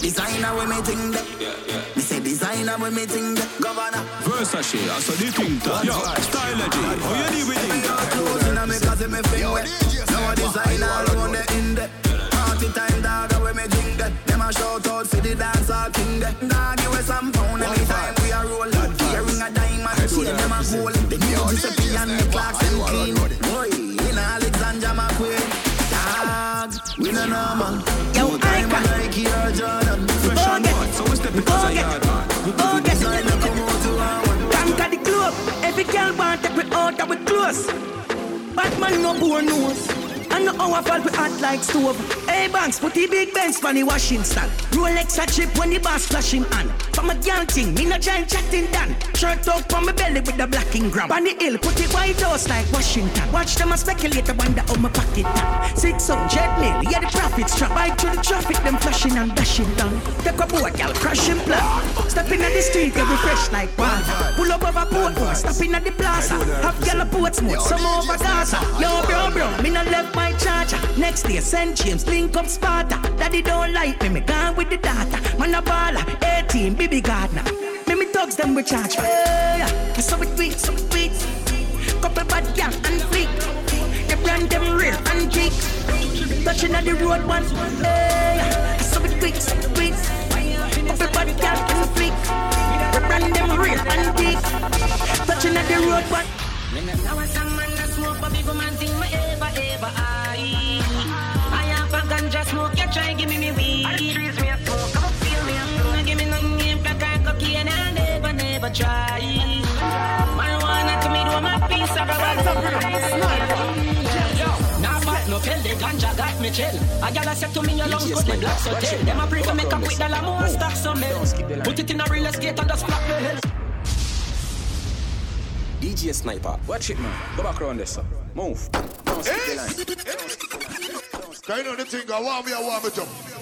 Designer we me think that. Yeah, yeah. Me say designer we me think that. Governor Versace, I saw the thing that. Yo, style G, how you do we think that? Every clothes inna me cause it me feel wet. Now a designer on the in the party time dog we me drink that. Them a shout out for the dancehall king. Dog give us some pound anytime we a roll. Carrying a diamond, chain them a gold. The music is free and the clocks them clean. Boy, in Alexandria McQueen, dog we no normal. Yo, I got Nike or Jordan. Fresh on board, so we step because I got one. Designer come out to our one. Conquer the globe, every girl want take we out and we close. Batman no poor nose. And no hour fall we hot like stove. Hey banks, put the big Benz for the washing stand. Rolex a chip when the boss flash him on. From a girl thing, me no giant chatting done. Shirt out from my belly with the black ingram. On the hill, put it white house like Washington. Watch them a speculator wonder how my pocket tap. Six up jet mail, yeah the profits trap. Bike through the traffic, them flashing and dashing down. Take a boat, y'all crash and plan. Stepping at the street, get refreshed like water. Pull up over port, stepping at the plaza. Have yellow boats mode, some over Gaza. Yo bro bro, me no left my charger. Next day, Saint James, link up Sparta. Daddy don't like me, me gone with the data. Man a baller, eighteen, baby Gardner. Me me thugs them we charge for. Yeah, I saw it tweet, some tweet. Couple bad gang and fleek. They brand them real and geek. Touching at the road once. Yeah, I saw it tweet, some tweet. Couple bad gang and fleek. They brand them real and geek. Touching at the road once. Now I sang man that smoke, but people man think me ever, ever I. I have a ganja smoke, you try give me me weed. I trees me a smoke, I feel me a smoke. Give me nothing, black and cocky, and I never, never try. Marijuana to me. me chill. I got a set to me your lungs, but the blacks so chill. Them a prefer make up with the lamo and stack some else. Put it in a real estate and just flap the hills. D J Sniper, watch it, man. Go back around this, sir. Move. Don't skip the line. Kind of the thing I want me, I want me to.